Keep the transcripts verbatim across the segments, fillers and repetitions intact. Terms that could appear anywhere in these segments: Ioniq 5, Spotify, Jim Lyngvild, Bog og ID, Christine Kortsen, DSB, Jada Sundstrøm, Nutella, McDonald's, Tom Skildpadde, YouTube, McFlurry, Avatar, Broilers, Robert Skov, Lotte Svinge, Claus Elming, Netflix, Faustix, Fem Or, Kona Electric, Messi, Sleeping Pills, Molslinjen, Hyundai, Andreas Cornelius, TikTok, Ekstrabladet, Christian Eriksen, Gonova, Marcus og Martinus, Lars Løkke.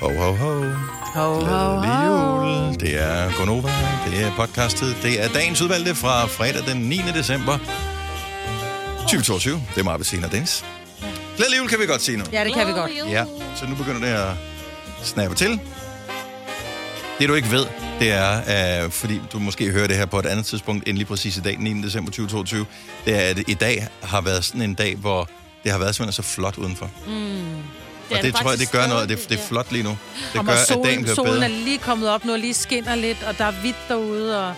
Ho, ho, ho. Ho, ho, ho. Det er Gonova, det er podcastet, det er dagens udvalgte fra fredag den niende december tyve tyve. Det er meget ved senere, Dennis. Glædelig jul kan vi godt sige nu. Ja, det kan vi godt. Ja, så nu begynder det at snappe til. Det du ikke ved, det er, øh, fordi du måske hører det her på et andet tidspunkt, endelig præcis i dag, den niende december tyve tyve, det er, at i dag har været sådan en dag, hvor det har været simpelthen så flot udenfor. Mm. Det og det, det tror jeg, det gør noget. Det, det er flot lige nu. Det gør, solen, at dagen bliver solen bedre. Solen er lige kommet op nu og lige skinner lidt, og der er hvidt derude, og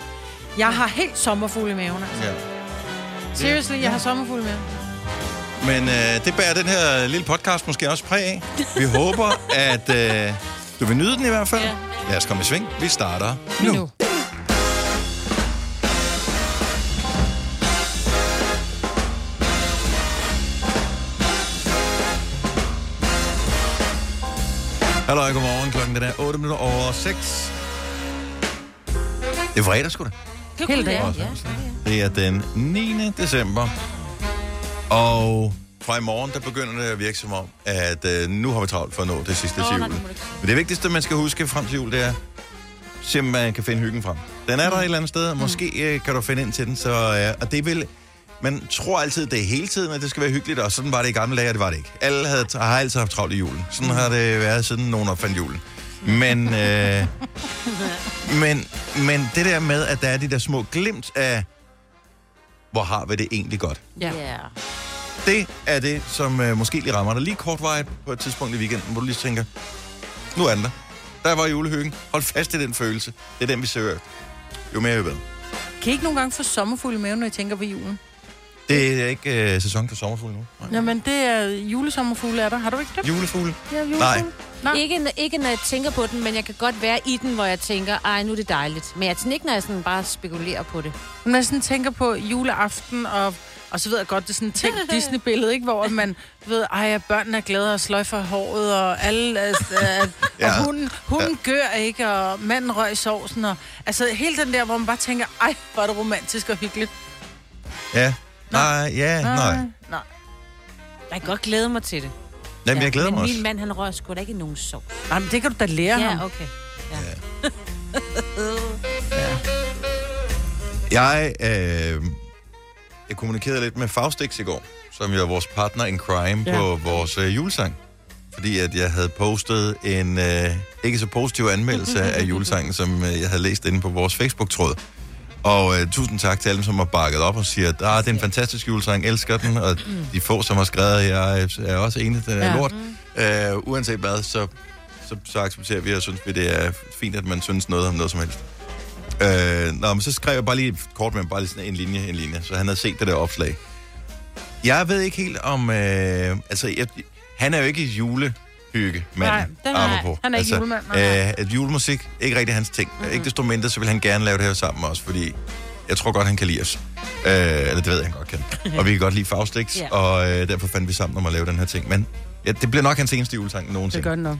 jeg har helt sommerfugle i maven. Altså. Ja. Seriously, ja. Jeg har sommerfugle i maven. Men øh, det bærer den her lille podcast måske også præg af. Vi håber, at øh, du vil nyde den i hvert fald. Ja. Lad os komme i sving. Vi starter nu. nu. Hallo, og godmorgen. Klokken den er otte minutter over seks. Det er fredag, sgu da. Helt dag, ja. Det er den niende december. Og fra i morgen, der begynder det at virke som om, at øh, nu har vi travlt for at nå det sidste til julen. Men det vigtigste, man skal huske frem til jul, det er, at man kan finde hyggen frem. Den er der et eller andet sted, og måske øh, kan du finde ind til den. Så, øh, og det vil... Man tror altid, det er hele tiden, at det skal være hyggeligt, og sådan var det i gamle dage, og det var det ikke. Alle havde, har altid haft travlt i julen. Sådan har det været, siden nogen opfandt julen. Men, øh, men, men det der med, at der er de der små glimt af, hvor har vi det egentlig godt. Ja. Yeah. Det er det, som øh, måske lige rammer dig lige kortvarigt på et tidspunkt i weekenden, hvor du lige tænker, nu er den der. Der var julehyggen. Hold fast i den følelse. Det er den, vi søger. Jo mere, jo bedre. Kan I ikke nogle gange få sommerfugle i maven, når I tænker på julen? Det er ikke øh, sæson for sommerfugle nu. Nej. Nå, men det er julesommerfugle, er der. Har du ikke det? Julefugle? Ja, julefugle. Nej. Nej. Ikke, ikke når jeg tænker på den, men jeg kan godt være i den, hvor jeg tænker, ej, nu er det dejligt. Men jeg tænker ikke, når jeg sådan bare spekulerer på det. Når jeg sådan tænker på juleaften, og, og så ved jeg godt, det er sådan et tænkt Disney-billede, ikke? Hvor man ved, ej, børnene er glade og sløjfer håret, og alle, altså, ja. Og hunden, hunden ja. Gør ikke, og manden røg sovsen, og altså hele den der, hvor man bare tænker, ej, hvor er det romantisk og hyggeligt. Ja. Nej, ja, nej. Nej. nej. Jeg kan godt glæde mig til det. Jamen, ja, jeg glæder mig også. Men min mand, han rører sgu da ikke nogen sov. Nej, men det kan du da lære ja, ham. Ja, okay. Ja. ja. Jeg, øh, jeg kommunikerede lidt med Faustix i går, som jo er vores partner in crime ja. På vores øh, julesang. Fordi at jeg havde postet en øh, ikke så positiv anmeldelse af julesangen, som øh, jeg havde læst inde på vores Facebook-tråd. Og øh, tusind tak til alle, som har bakket op og siger, at ah, det er en fantastisk julesang, elsker den, og mm. de få, som har skrevet, jeg er også enig, den er ja. Lort. Mm. Uh, uanset hvad, så, så, så accepterer vi, og synes vi, det er fint, at man synes noget om noget som helst. Uh, nå, men så skrev jeg bare lige kort med, bare lige sådan en linje, en linje, så han havde set det der opslag. Jeg ved ikke helt om, uh, altså, jeg, han er jo ikke jule. Hygge, manden, armer på. Han er ikke altså, julemand. Nej. Øh, julemusik, ikke rigtig hans ting. Mm-hmm. Ikke desto mindre, så vil han gerne lave det her sammen med os, fordi jeg tror godt, han kan lide os. Øh, eller det ved jeg, han godt kan. Og vi kan godt lide Faustix, yeah. og øh, derfor fandt vi sammen om at lave den her ting. Men ja, det bliver nok hans eneste julesang nogensinde. Det gør den nok.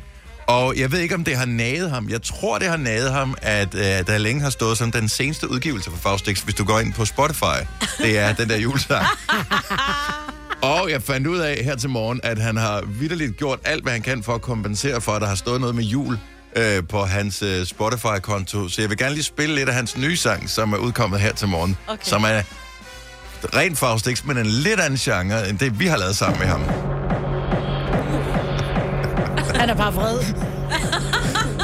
Og jeg ved ikke, om det har naget ham. Jeg tror, det har naget ham, at øh, der længe har stået som den seneste udgivelse for Faustix, hvis du går ind på Spotify. Det er den der julesang. Og jeg fandt ud af her til morgen, at han har vitterligt gjort alt, hvad han kan for at kompensere for, at der har stået noget med jul øh, på hans øh, Spotify-konto. Så jeg vil gerne lige spille lidt af hans nye sang, som er udkommet her til morgen. Okay. Som er rent Faustix, men en lidt anden genre, end det vi har lavet sammen med ham. Han er bare vred.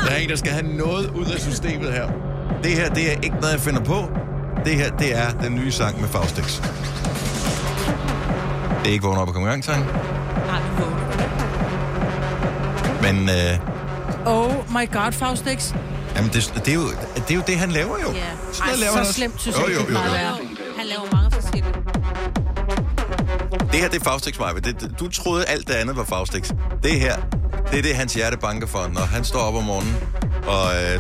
Der er en, der skal have noget ud af systemet her. Det her, det er ikke noget, jeg finder på. Det her, det er den nye sang med Faustix. Det er ikke vågnet op og komme i gang, sang. Nej, du vågnet. Men... Øh... Oh my god, Faustix. Jamen, det, det, er jo, det er jo det, han laver jo. Yeah. Sådan, Ej, laver så han slemt, synes jeg, det bare laver. Han laver mange forskellige. Det her, det er Faustix, Maja. Du troede, alt det andet var Faustix. Det her, det er det, hans hjerte banker for, når han står op om morgenen, og... Øh...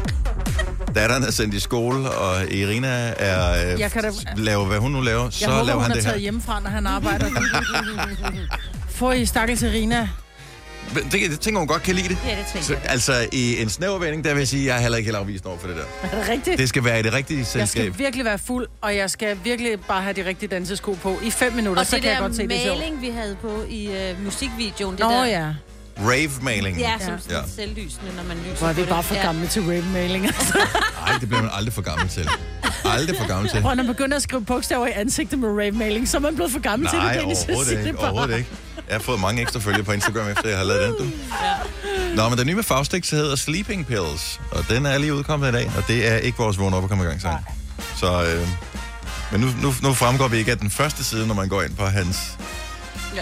Datteren er sendt i skole, og Irina er, øh, da... laver, hvad hun nu laver. Jeg så håber, laver han det her. Jeg håber, hun er taget hjemmefra, når han arbejder. Få i stakkels Irina. Det, det tænker hun godt kan lide det. Ja, det tænker så, jeg. Altså, i en snævervending, der vil jeg sige, at jeg er heller ikke helt afvist over for det der. Er det rigtigt? Det skal være i det rigtige selskab. Jeg skal virkelig være fuld, og jeg skal virkelig bare have de rigtige dansesko på i fem minutter, og så kan jeg godt se det sjovt. Og det der maling, vi havde på i øh, musikvideoen, det Nå, der... Ja. Rave-maling. Ja, som sådan ja. Selvlysende, når man lyser. Hvor er vi bare for gamle ja. Til rave-maling, altså. Nej, det bliver man aldrig for gammel til. Aldrig for gammel til. Og når man begynder at skrive bogstaver i ansigtet med rave-maling, så er man blevet for gammel til det. Nej, overhovedet ikke, det overhovedet ikke. Jeg har fået mange ekstra følgere på Instagram, efter jeg har lavet den. Ja. Nå, men den nye med Faustix hedder Sleeping Pills, og den er lige udkommet i dag, og det er ikke vores vågen op og komme i gang sang. Så, øh, men nu, nu, nu fremgår vi ikke af den første side, når man går ind på hans... Ja.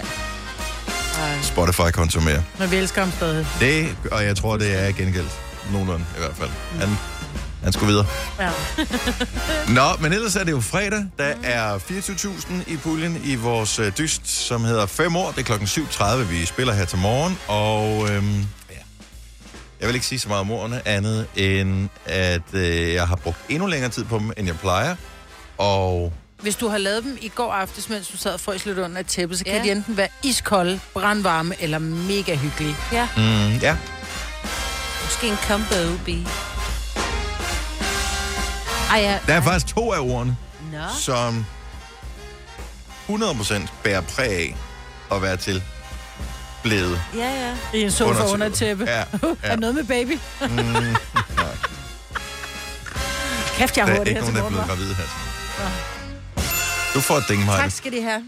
Spotify-konto mere. Men vi elsker ham stadig. Det, og jeg tror, det er gengældt. Nogenlunde, i hvert fald. Han, han skulle videre. Ja. Nå, men ellers er det jo fredag. Der er fireogtyve tusind i puljen i vores dyst, som hedder Fem Or. Det er klokken syv tredive, vi spiller her til morgen. Og øhm, ja. Jeg vil ikke sige så meget om ordene, andet end, at øh, jeg har brugt endnu længere tid på dem, end jeg plejer. Og... Hvis du har lavet dem i går aftes, mens du sad og frøs lidt under et tæppe, så ja. Kan de enten være iskolde, brandvarme eller mega hyggelige. Ja. Mm, ja. Måske en combo B. Ej, ja. Der er faktisk to af ordene, no. som hundrede procent bærer præg af at være til blevet. Ja, ja. I en sofa under, under et tæppe. Ja, ja. Er der noget med baby? mm, nej. Kæft, jeg har hurtigt her til morgen. Der er ikke nogen, der er blevet gravide her. Ja. Du får et ding, Maja. Tak skal de have.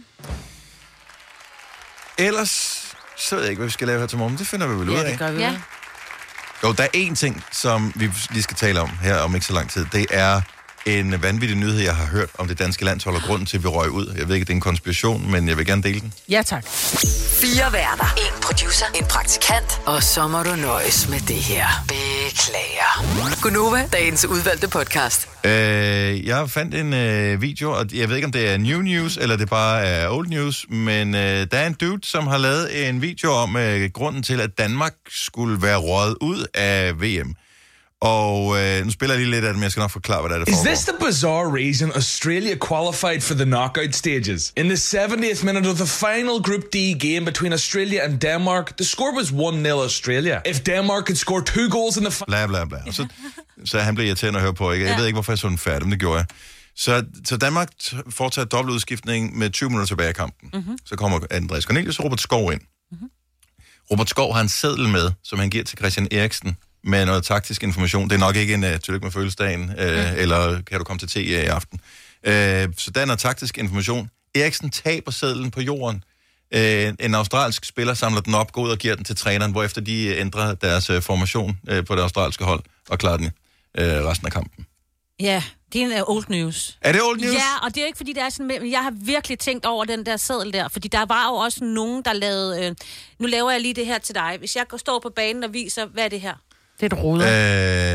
Ellers, så ved jeg ikke, hvad vi skal lave her til morgen. Det finder vi vel ud af. Ja, det gør vi. Ja. Jo, der er én ting, som vi lige skal tale om her om ikke så lang tid. Det er en vanvittig nyhed, jeg har hørt om det danske landshold og grunden til, at vi røg ud. Jeg ved ikke, det er en konspiration, men jeg vil gerne dele den. Ja, tak. Fire værter. En producer. En praktikant. Og så må du nøjes med det her. Beklager. Godnova, dagens udvalgte podcast. Øh, jeg fandt en øh, video, og jeg ved ikke, om det er new news, eller det bare er old news, men øh, der er en dude, som har lavet en video om øh, grunden til, at Danmark skulle være røget ud af V M. Og øh, nu spiller jeg lige lidt af dem, jeg skal nok forklare, hvad der er, der foregår. Is this the bizarre reason Australia qualified for the knockout stages? In the seventieth minute of the final Group D game between Australia and Denmark, the score was one nil Australia. If Denmark could score two goals in the final... Bla, bla, bla. Så, så han blev irriterende at høre på, ikke? Jeg ved ikke, hvorfor jeg så den færdig, men det gjorde jeg. Så, så Danmark foretager dobbeltudskiftning med tyve minutter tilbage i kampen. Mm-hmm. Så kommer Andreas Cornelius og Robert Skov ind. Mm-hmm. Robert Skov har en seddel med, som han giver til Christian Eriksen. Med noget taktisk information. Det er nok ikke en uh, tillykke med følelsesdagen, øh, ja. Eller kan du komme til te i aften. Øh, så der er noget taktisk information. Eriksen taber sedlen på jorden. Øh, en australsk spiller samler den op, går ud og giver den til træneren, hvorefter de ændrer deres uh, formation uh, på det australske hold og klarer den uh, resten af kampen. Ja, det er en old news. Er det old news? Ja, og det er ikke, fordi det er sådan... Men jeg har virkelig tænkt over den der seddel der, fordi der var jo også nogen, der lavede... Øh, nu laver jeg lige det her til dig. Hvis jeg står på banen og viser, hvad er det her? Det er et ruder.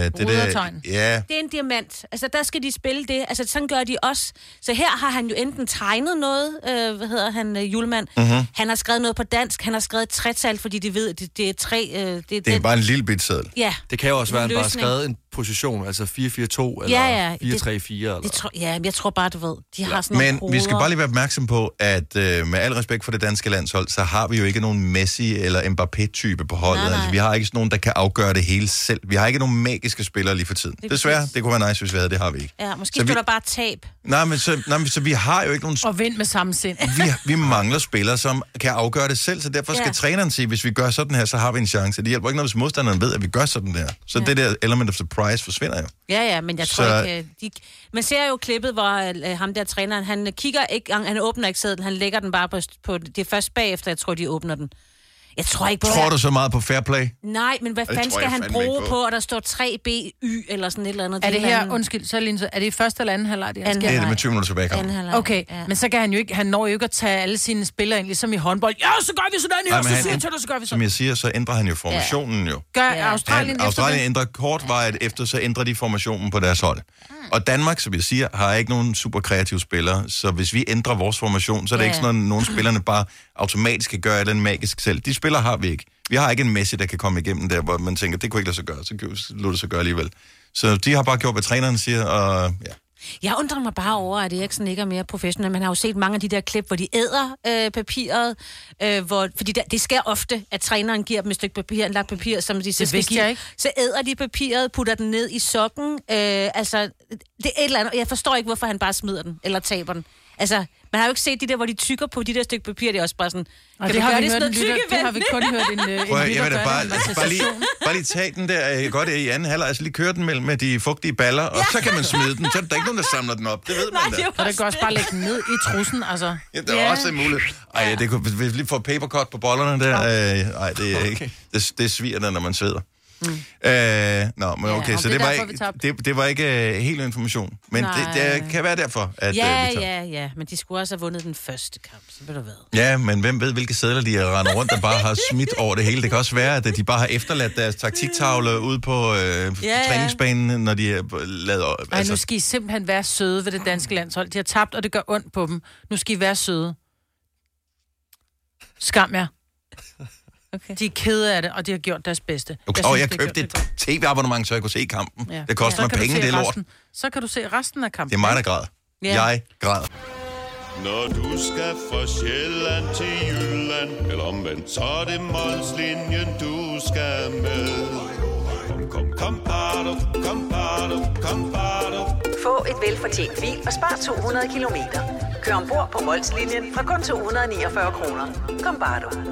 Øh, det, rudertøjen. Det, yeah. det er en diamant. Altså, der skal de spille det. Altså, sådan gør de også. Så her har han jo enten tegnet noget, øh, hvad hedder han, øh, julemand. Mm-hmm. Han har skrevet noget på dansk. Han har skrevet et trætal, fordi de ved, at det, det er tre... Øh, det, det er den. Bare en lille bit seddel. Ja. Det kan jo også være, at han bare har skrevet en position, altså fire fire to eller ja, ja. fire tre fire. Eller... Det tro, ja, men jeg tror bare, du ved, de har ja. Sådan men vi skal bare lige være opmærksom på, at øh, med al respekt for det danske landshold, så har vi jo ikke nogen Messi eller Mbappé-type på holdet. Nej, nej. Altså, vi har ikke sådan nogen, der kan afgøre det hele selv. Vi har ikke nogen magiske spillere lige for tiden. Det desværre, præcis. Det kunne være nice, hvis vi havde det, har vi ikke. Ja, måske så vi... der bare tab. Nej, men så, nej, men så vi har jo ikke nogen... Og vind med samme sind. vi, vi mangler spillere, som kan afgøre det selv, så derfor skal ja. Træneren sige, hvis vi gør sådan her, så har vi en chance. Det hjælper ikke noget, hvis modstanderen ved, at vi gør sådan der. Så ja. Det der element of surprise forsvinder jo. Ja, ja, men jeg tror så... ikke... De... Man ser jo klippet, hvor øh, ham der træneren, han kigger ikke, han åbner ikke sædlen, han lægger den bare på... på det er først bagefter, jeg tror, de åbner den. Jeg tror ikke på... Tror du så meget på fair play? Nej, men hvad fanden skal han bruge på? på, og der står tre B Y eller sådan et eller andet? Er det, det her, anden... undskyld, så er det i første eller anden halvleg? Det, det er det med tyve minutter tilbage. Anden okay, ja. Men så kan han jo ikke, han når jo ikke at tage alle sine spillere ind, ligesom i håndbold. Ja, så gør vi sådan her, så siger han, så gør vi sådan. Som jeg siger, så ændrer han jo formationen ja. Jo. Gør ja. Australien han, Australien efter ændrer kortvarigt ja. Efter, så ændrer de formationen på deres hold. Ja. Og Danmark, som jeg siger, har ikke nogen super kreative spillere, så hvis vi ændrer vores formation, så er det ja. Ikke sådan, at nogen spillerne bare automatisk kan gøre den magisk selv. De spillere har vi ikke. Vi har ikke en Messi, der kan komme igennem der, hvor man tænker, det kunne ikke lade sig gøre, så lå det sig gøre alligevel. Så de har bare gjort, hvad træneren siger, og ja. Jeg undrer mig bare over, at Eriksen ikke er mere professionel. Man har jo set mange af de der klip, hvor de æder øh, papiret. Øh, hvor, fordi der, det sker ofte, at træneren giver dem et stykke papir, en lagt papir, som de så skal give. Så æder de papiret, putter den ned i sokken. Øh, altså, det er et eller andet. Jeg forstår ikke, hvorfor han bare smider den, eller taber den. Altså, Man har jo ikke set de der, hvor de tykker på de der stykke papir, det er også bare sådan... Kan det, vi har vi det, lytter, det har vi kun hørt en, en Prøv, lytter gøre. Bare, bare, lige, bare lige tage den der, godt i anden halvleg, altså lige køre den mellem med de fugtige baller, og ja. Så kan man smide den. Så er der ikke nogen, der samler den op. Det ved man da. Og det går også bare lægge den ned i trussen, altså. Ja, det er yeah. også muligt. Ej, ja, det kunne, hvis vi lige får papercut på bollerne der, øh, ej, det er ikke... Det, det sviger der, når man sveder. Mm. Øh, nå, men okay, ja, så det, det, var derfor, ikke, det, det var ikke uh, helt information. Men det, det kan være derfor, at ja, uh, vi ja, ja, men de skulle også have vundet den første kamp, så ved du hvad. Ja, men hvem ved, hvilke sædler de har rendt rundt, der bare har smidt over det hele. Det kan også være, at de bare har efterladt deres taktiktavle ude på øh, ja, ja. træningsbanen, når de har lavet... Altså. Ej, nu skal I simpelthen være søde ved det danske landshold. De har tabt, og det gør ondt på dem. Nu skal I være søde. Skam jer. Okay. De er kede af det, og de har gjort deres bedste. Okay. Jeg, synes, og jeg købte et tv-abonnement, så jeg kunne se kampen. Ja. Det koster ja. mig penge, det er lort. Så kan du se resten af kampen. Det er mig, der græder. Ja. Jeg græder. Når du skal fra Sjælland til Jylland, eller omvendt, så er det Molslinjen, du skal med. Kom, kom, kom, bado, kom, bado, kom, bado. Få et velfortjent bil og spar to hundrede kilometer. Kør ombord på Molslinjen fra kun to hundrede niogfyrre kroner. Kom, bado.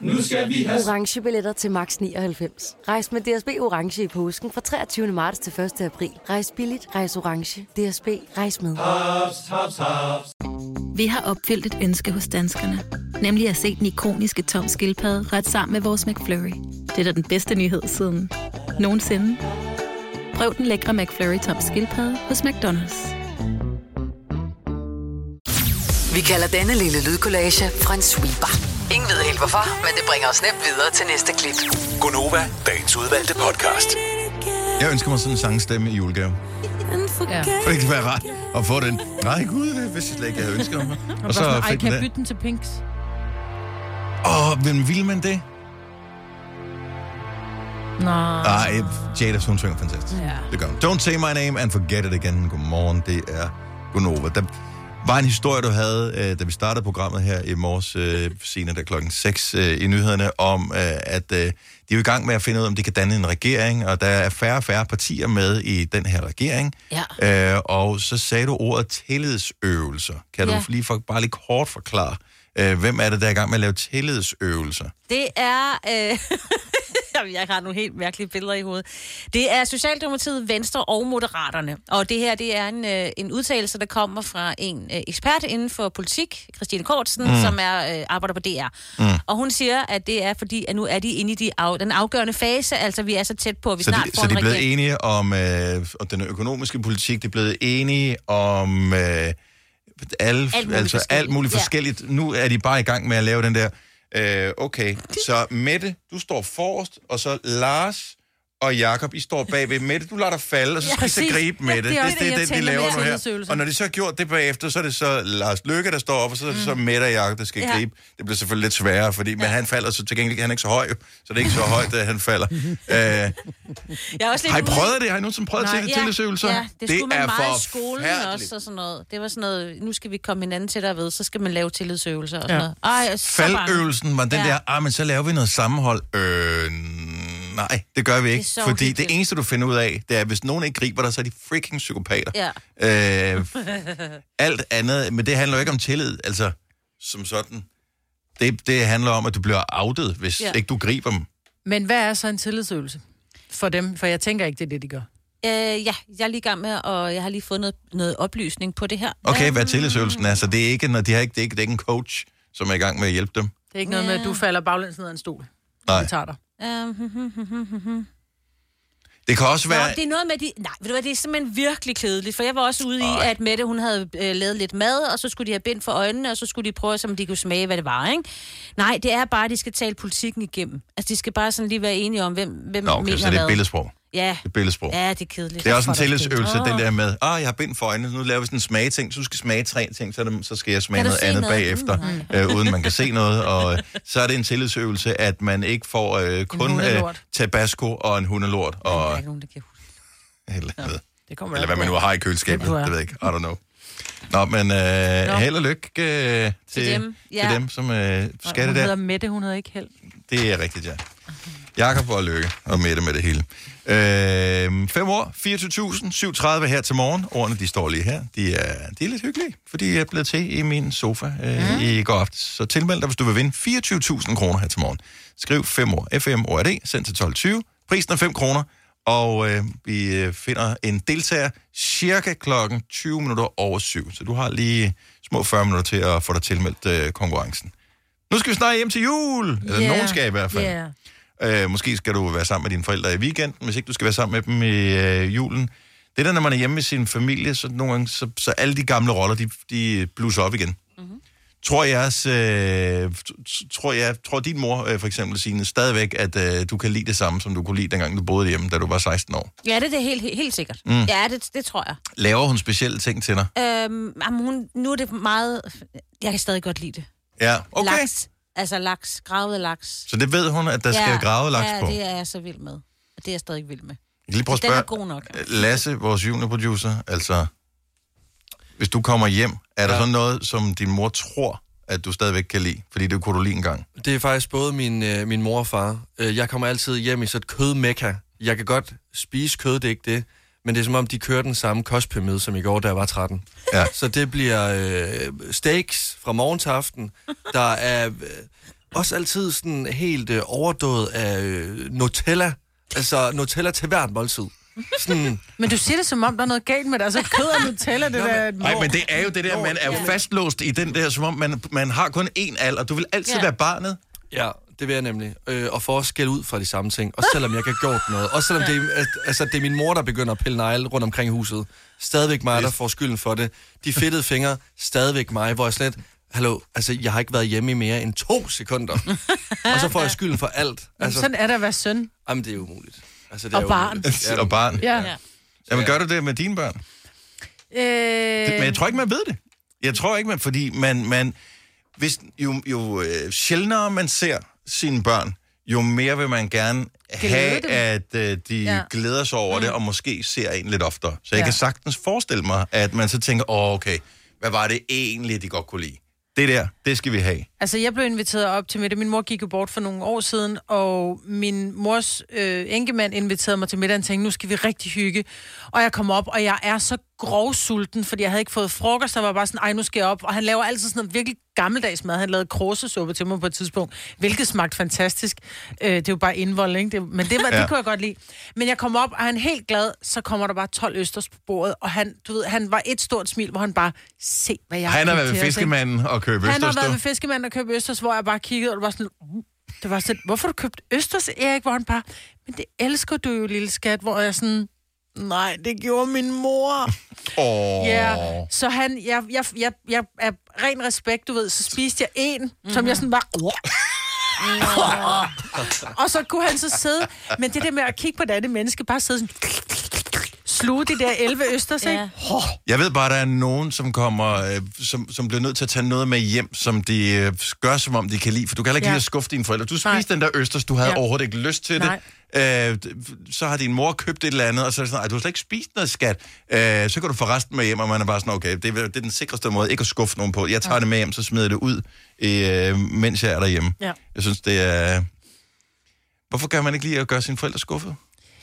Nu skal vi have orange billetter til max nioghalvfems. Rejs med D S B orange i påsken fra treogtyvende marts til første april. Rejs billigt, rejs orange. D S B, rejs med. Hops, hops, hops. Vi har opfyldt et ønske hos danskerne, nemlig at se den ikoniske Tom Skildpadde ret sammen med vores McFlurry. Det er da den bedste nyhed siden nogensinde. Prøv den lækre McFlurry Tom Skildpadde hos McDonald's. Vi kalder denne lille lydkollage en sweeper. Ingen ved helt hvorfor, men det bringer os nemt videre til næste klip. Gunova, dagens udvalgte podcast. Jeg ønsker mig sådan en sangstemme i julegave. Ja. For det kan være rart at få den. Nej, gud, det vidste jeg slet ikke, jeg ønsker mig. Og, og så sådan, fik man den. Ej, kan bytte den til Pinks. Åh, oh, hvem vil man det? Nej. Ej, Jada Sundstrøm er fantastisk. Ja. Det gør hun. Don't say my name and forget it again. Godmorgen, det er Gunova. Der var en historie, du havde, da vi startede programmet her i morges, Signe, der klokken seks i nyhederne, om, at de er i gang med at finde ud af, om de kan danne en regering, og der er færre og færre partier med i den her regering. Ja. Og så sagde du ordet tillidsøvelser. Kan ja. du lige for, bare lige kort forklare, hvem er det, der er i gang med at lave tillidsøvelser? Det er... Øh... Jeg har nogle helt mærkelige billeder i hovedet. Det er Socialdemokratiet, Venstre og Moderaterne. Og det her, det er en, øh, en udtalelse, der kommer fra en øh, ekspert inden for politik, Christine Kortsen, mm. som er, øh, arbejder på D R. Mm. Og hun siger, at det er fordi, at nu er de inde i de af, den afgørende fase, altså vi er så tæt på, at vi så snart de, får en regering. Så de er blevet enige om øh, og den økonomiske politik, de er blevet enige om øh, alle, alt muligt, altså, forskelligt. Alt muligt ja. forskelligt. Nu er de bare i gang med at lave den der... Okay, så Mette, du står forrest, og så Lars og Jakob, I står bagved. Mette, du lader dig falde, og så skal I så gribe Mette. Det er det, de laver nu her. Og når de så har gjort det bagefter, så er det så Lars Løkke, der står op, og så er det så Mette og Jakob, der skal gribe. Det bliver selvfølgelig lidt sværere, fordi men han falder, så til gengæld han er ikke så høj, så det er ikke så højt, at han falder. Har I prøvet det? Har I nogen som prøvet at se det tillidsøvelser? Ja, det skulle man meget i skolen også, og sådan noget. Det var sådan noget, nu skal vi komme hinanden til der ved, så skal man lave tillidsøvelser og sådan noget. Faldøvelsen var den der, ah, men så laver vi noget sammenhold. Nej, det gør vi ikke, det fordi hyggeligt. Det eneste, du finder ud af, det er, at hvis nogen ikke griber dig, så er de freaking psykopater. Ja. Øh, alt andet, men det handler jo ikke om tillid, altså, som sådan. Det, det handler om, at du bliver outet, hvis ja. ikke du griber dem. Men hvad er så en tillidsøvelse for dem? For jeg tænker ikke, det er det, de gør. Øh, ja, jeg er lige i gang med, og jeg har lige fået noget, noget oplysning på det her. Okay, hvad tillidsøvelsen er, så det er ikke, når de har ikke, det er ikke, det er ikke en coach, som er i gang med at hjælpe dem. Det er ikke noget med, at du falder baglæns ned ad en stol. Nej. Tager dig. Det kan også være... Nå, det er noget med, de... Nej, ved du hvad, det er simpelthen virkelig kedeligt, for jeg var også ude Ej. i, at Mette, hun havde øh, lavet lidt mad, og så skulle de have bind for øjnene, og så skulle de prøve, som de kunne smage, hvad det var, ikke? Nej, det er bare, at de skal tale politikken igennem. Altså, de skal bare sådan lige være enige om, hvem, hvem Nå, okay, mener hvad. Nå, så det er et billedsprog. Ja. Et billedsprog. Ja, det er kedeligt. Det er også en tillidsøvelse, den der med, ah, oh, jeg har bind for øjnene, nu laver vi sådan en smageting, så du skal smage tre ting, så, det, så skal jeg smage noget andet noget? bagefter, mm, øh, uden man kan se noget. Og så er det en tillidsøvelse, at man ikke får øh, kun øh, tabasco og en hundelort. Og... Der er ikke nogen, der giver hundelort. Eller, ja, eller hvad man nu har i køleskabet, det, det ved jeg ikke. I don't know. Nå, men øh, Nå. held og lykke øh, til, til, dem. Ja. til dem, som øh, skal det der. Hun hedder Mette, hun hedder ikke Held. Det er rigtigt, ja. Jakob og Lykke og Mette med det hele. Øh, fem år, fireogtyve tusind syv hundrede og tredive her til morgen. Ordene, de står lige her. De er, de er lidt hyggelige, fordi jeg er blevet til i min sofa øh, mm. i går aftes. Så tilmeld dig, hvis du vil vinde fireogtyve tusind kroner her til morgen. Skriv fem år, F M O R D, send til tolv tyve. Prisen er fem kroner. Og øh, vi finder en deltager cirka klokken tyve minutter over syv. Så du har lige små fyrre minutter til at få dig tilmeldt øh, konkurrencen. Nu skal vi snart hjem til jul. Eller yeah. nogen skal i hvert fald. Yeah. Øh, måske skal du være sammen med dine forældre i weekenden, hvis ikke du skal være sammen med dem i øh, julen. Det der, når man er hjemme med sin familie, så nogle gange, så, så alle de gamle roller, de, de blusser op igen. Mm-hmm. Tror jeres, øh, tror jeg, tror din mor øh, for eksempel, Signe, stadigvæk, at øh, du kan lide det samme, som du kunne lide, dengang du boede hjemme, da du var seksten år? Ja, det er det helt, helt sikkert. Mm. Ja, det, det tror jeg. Laver hun specielle ting til dig? Øhm, jamen, hun, nu er det meget... Jeg kan stadig godt lide det. Ja, okay. Laks, altså laks, gravet laks. Så det ved hun, at der ja, skal gravet laks ja, på? Ja, det er jeg så vild med. Og det er jeg stadig vild med. Jeg kan lige prøve at spørge, den er god nok. Lasse, vores juniorproducer, altså... Hvis du kommer hjem, er der ja. sådan noget, som din mor tror, at du stadigvæk kan lide? Fordi det kunne du lide engang. Det er faktisk både min, øh, min mor og far. Jeg kommer altid hjem i sådan et kødmekka. Jeg kan godt spise kød, det er ikke det. Men det er som om, de kører den samme kostpyramide, som i går, da jeg var tretten. Ja. Så det bliver øh, steaks fra morgen til aften. Der er øh, også altid sådan helt øh, overdået af øh, Nutella. Altså Nutella til hvert måltid. Sådan. Men du siger det, som om der er noget galt med det. Altså kød og Nutella, det der... Nej, men det er jo det der, man er jo fastlåst i den der, som om man, man har kun én alder. Du vil altid ja. være barnet. Ja, det vil jeg nemlig. Øh, og for at skælde ud fra de samme ting. Også selvom jeg kan have gjort noget. Også selvom ja. det, er, altså, det er min mor, der begynder at pille negle rundt omkring huset. Stadigvæk mig, der får skylden for det. De fedtede fingre, stadigvæk mig, hvor jeg slet... Hallo, altså, jeg har ikke været hjemme i mere end to sekunder. Og så får jeg skylden for alt. Altså, sådan er der at være søn. Jamen, det er umuligt. Altså, det og, er barn. Ja, og barn. Ja. Ja. Jamen, gør du det med dine børn? Øh... Det, men jeg tror ikke, man ved det. Jeg tror ikke, man... Fordi man... man hvis, jo jo øh, sjældnere man ser sine børn, jo mere vil man gerne Glæde have, dem. at øh, de ja. glæder sig over mm. det, og måske ser en lidt oftere. Så jeg ja. kan sagtens forestille mig, at man så tænker, åh, okay, hvad var det egentlig, de godt kunne lide? Det der, det skal vi have. Altså, jeg blev inviteret op til middag. Min mor gik jo bort for nogle år siden, og min mors øh, enkemand inviterede mig til middag og tænkte, nu skal vi rigtig hygge. Og jeg kom op, og jeg er så grovsulten, fordi jeg havde ikke fået frokost, og var bare sådan, ej, nu skal jeg op. Og han laver altid sådan noget virkelig gammeldags mad. Han lavede kråsesuppe til mig på et tidspunkt, hvilket smagte fantastisk. Øh, det var bare indvold, ikke? Det, men det, var, ja. det kunne jeg godt lide. Men jeg kom op, og han er helt glad, så kommer der bare tolv østers på bordet, og han, du ved, han var et stort smil, hvor han bare, se hvad jeg har Han har været ved fiskemanden og købe østers. Han har været ved fiskemanden og købe østers, hvor jeg bare kiggede, og det var sådan, det var sådan hvorfor har du købt østers, Erik? Hvor han bare, men det elsker du jo, lille skat, hvor jeg sådan... Nej, det gjorde min mor. Åh. Oh. Ja, så han, jeg, jeg, jeg, jeg er ren respekt, du ved, så spiste jeg en, mm-hmm. som jeg sådan bare... Oh. Oh. Og så kunne han så sidde, men det der med at kigge på det andet menneske, bare sidde sådan... Sluge de der elleve østers, ja. ikke? Oh. Jeg ved bare, der er nogen, som kommer, øh, som, som bliver nødt til at tage noget med hjem, som de øh, gør, som om de kan lide, for du kan heller ikke ja. lide at skuffe dine forældre. Du spiste Nej. den der østers, du havde ja. overhovedet ikke lyst til Nej. det. Øh, så har din mor købt et eller andet, og så er det sådan, du har slet ikke spist noget, skat. Øh, så kan du få resten med hjem, og man er bare sådan, okay, det er, det er den sikreste måde ikke at skuffe nogen på. Jeg tager ja. det med hjem, så smider det ud, øh, mens jeg er derhjemme. Ja. Jeg synes, det er... Hvorfor gør man ikke lige at gøre sine forældre skuffet?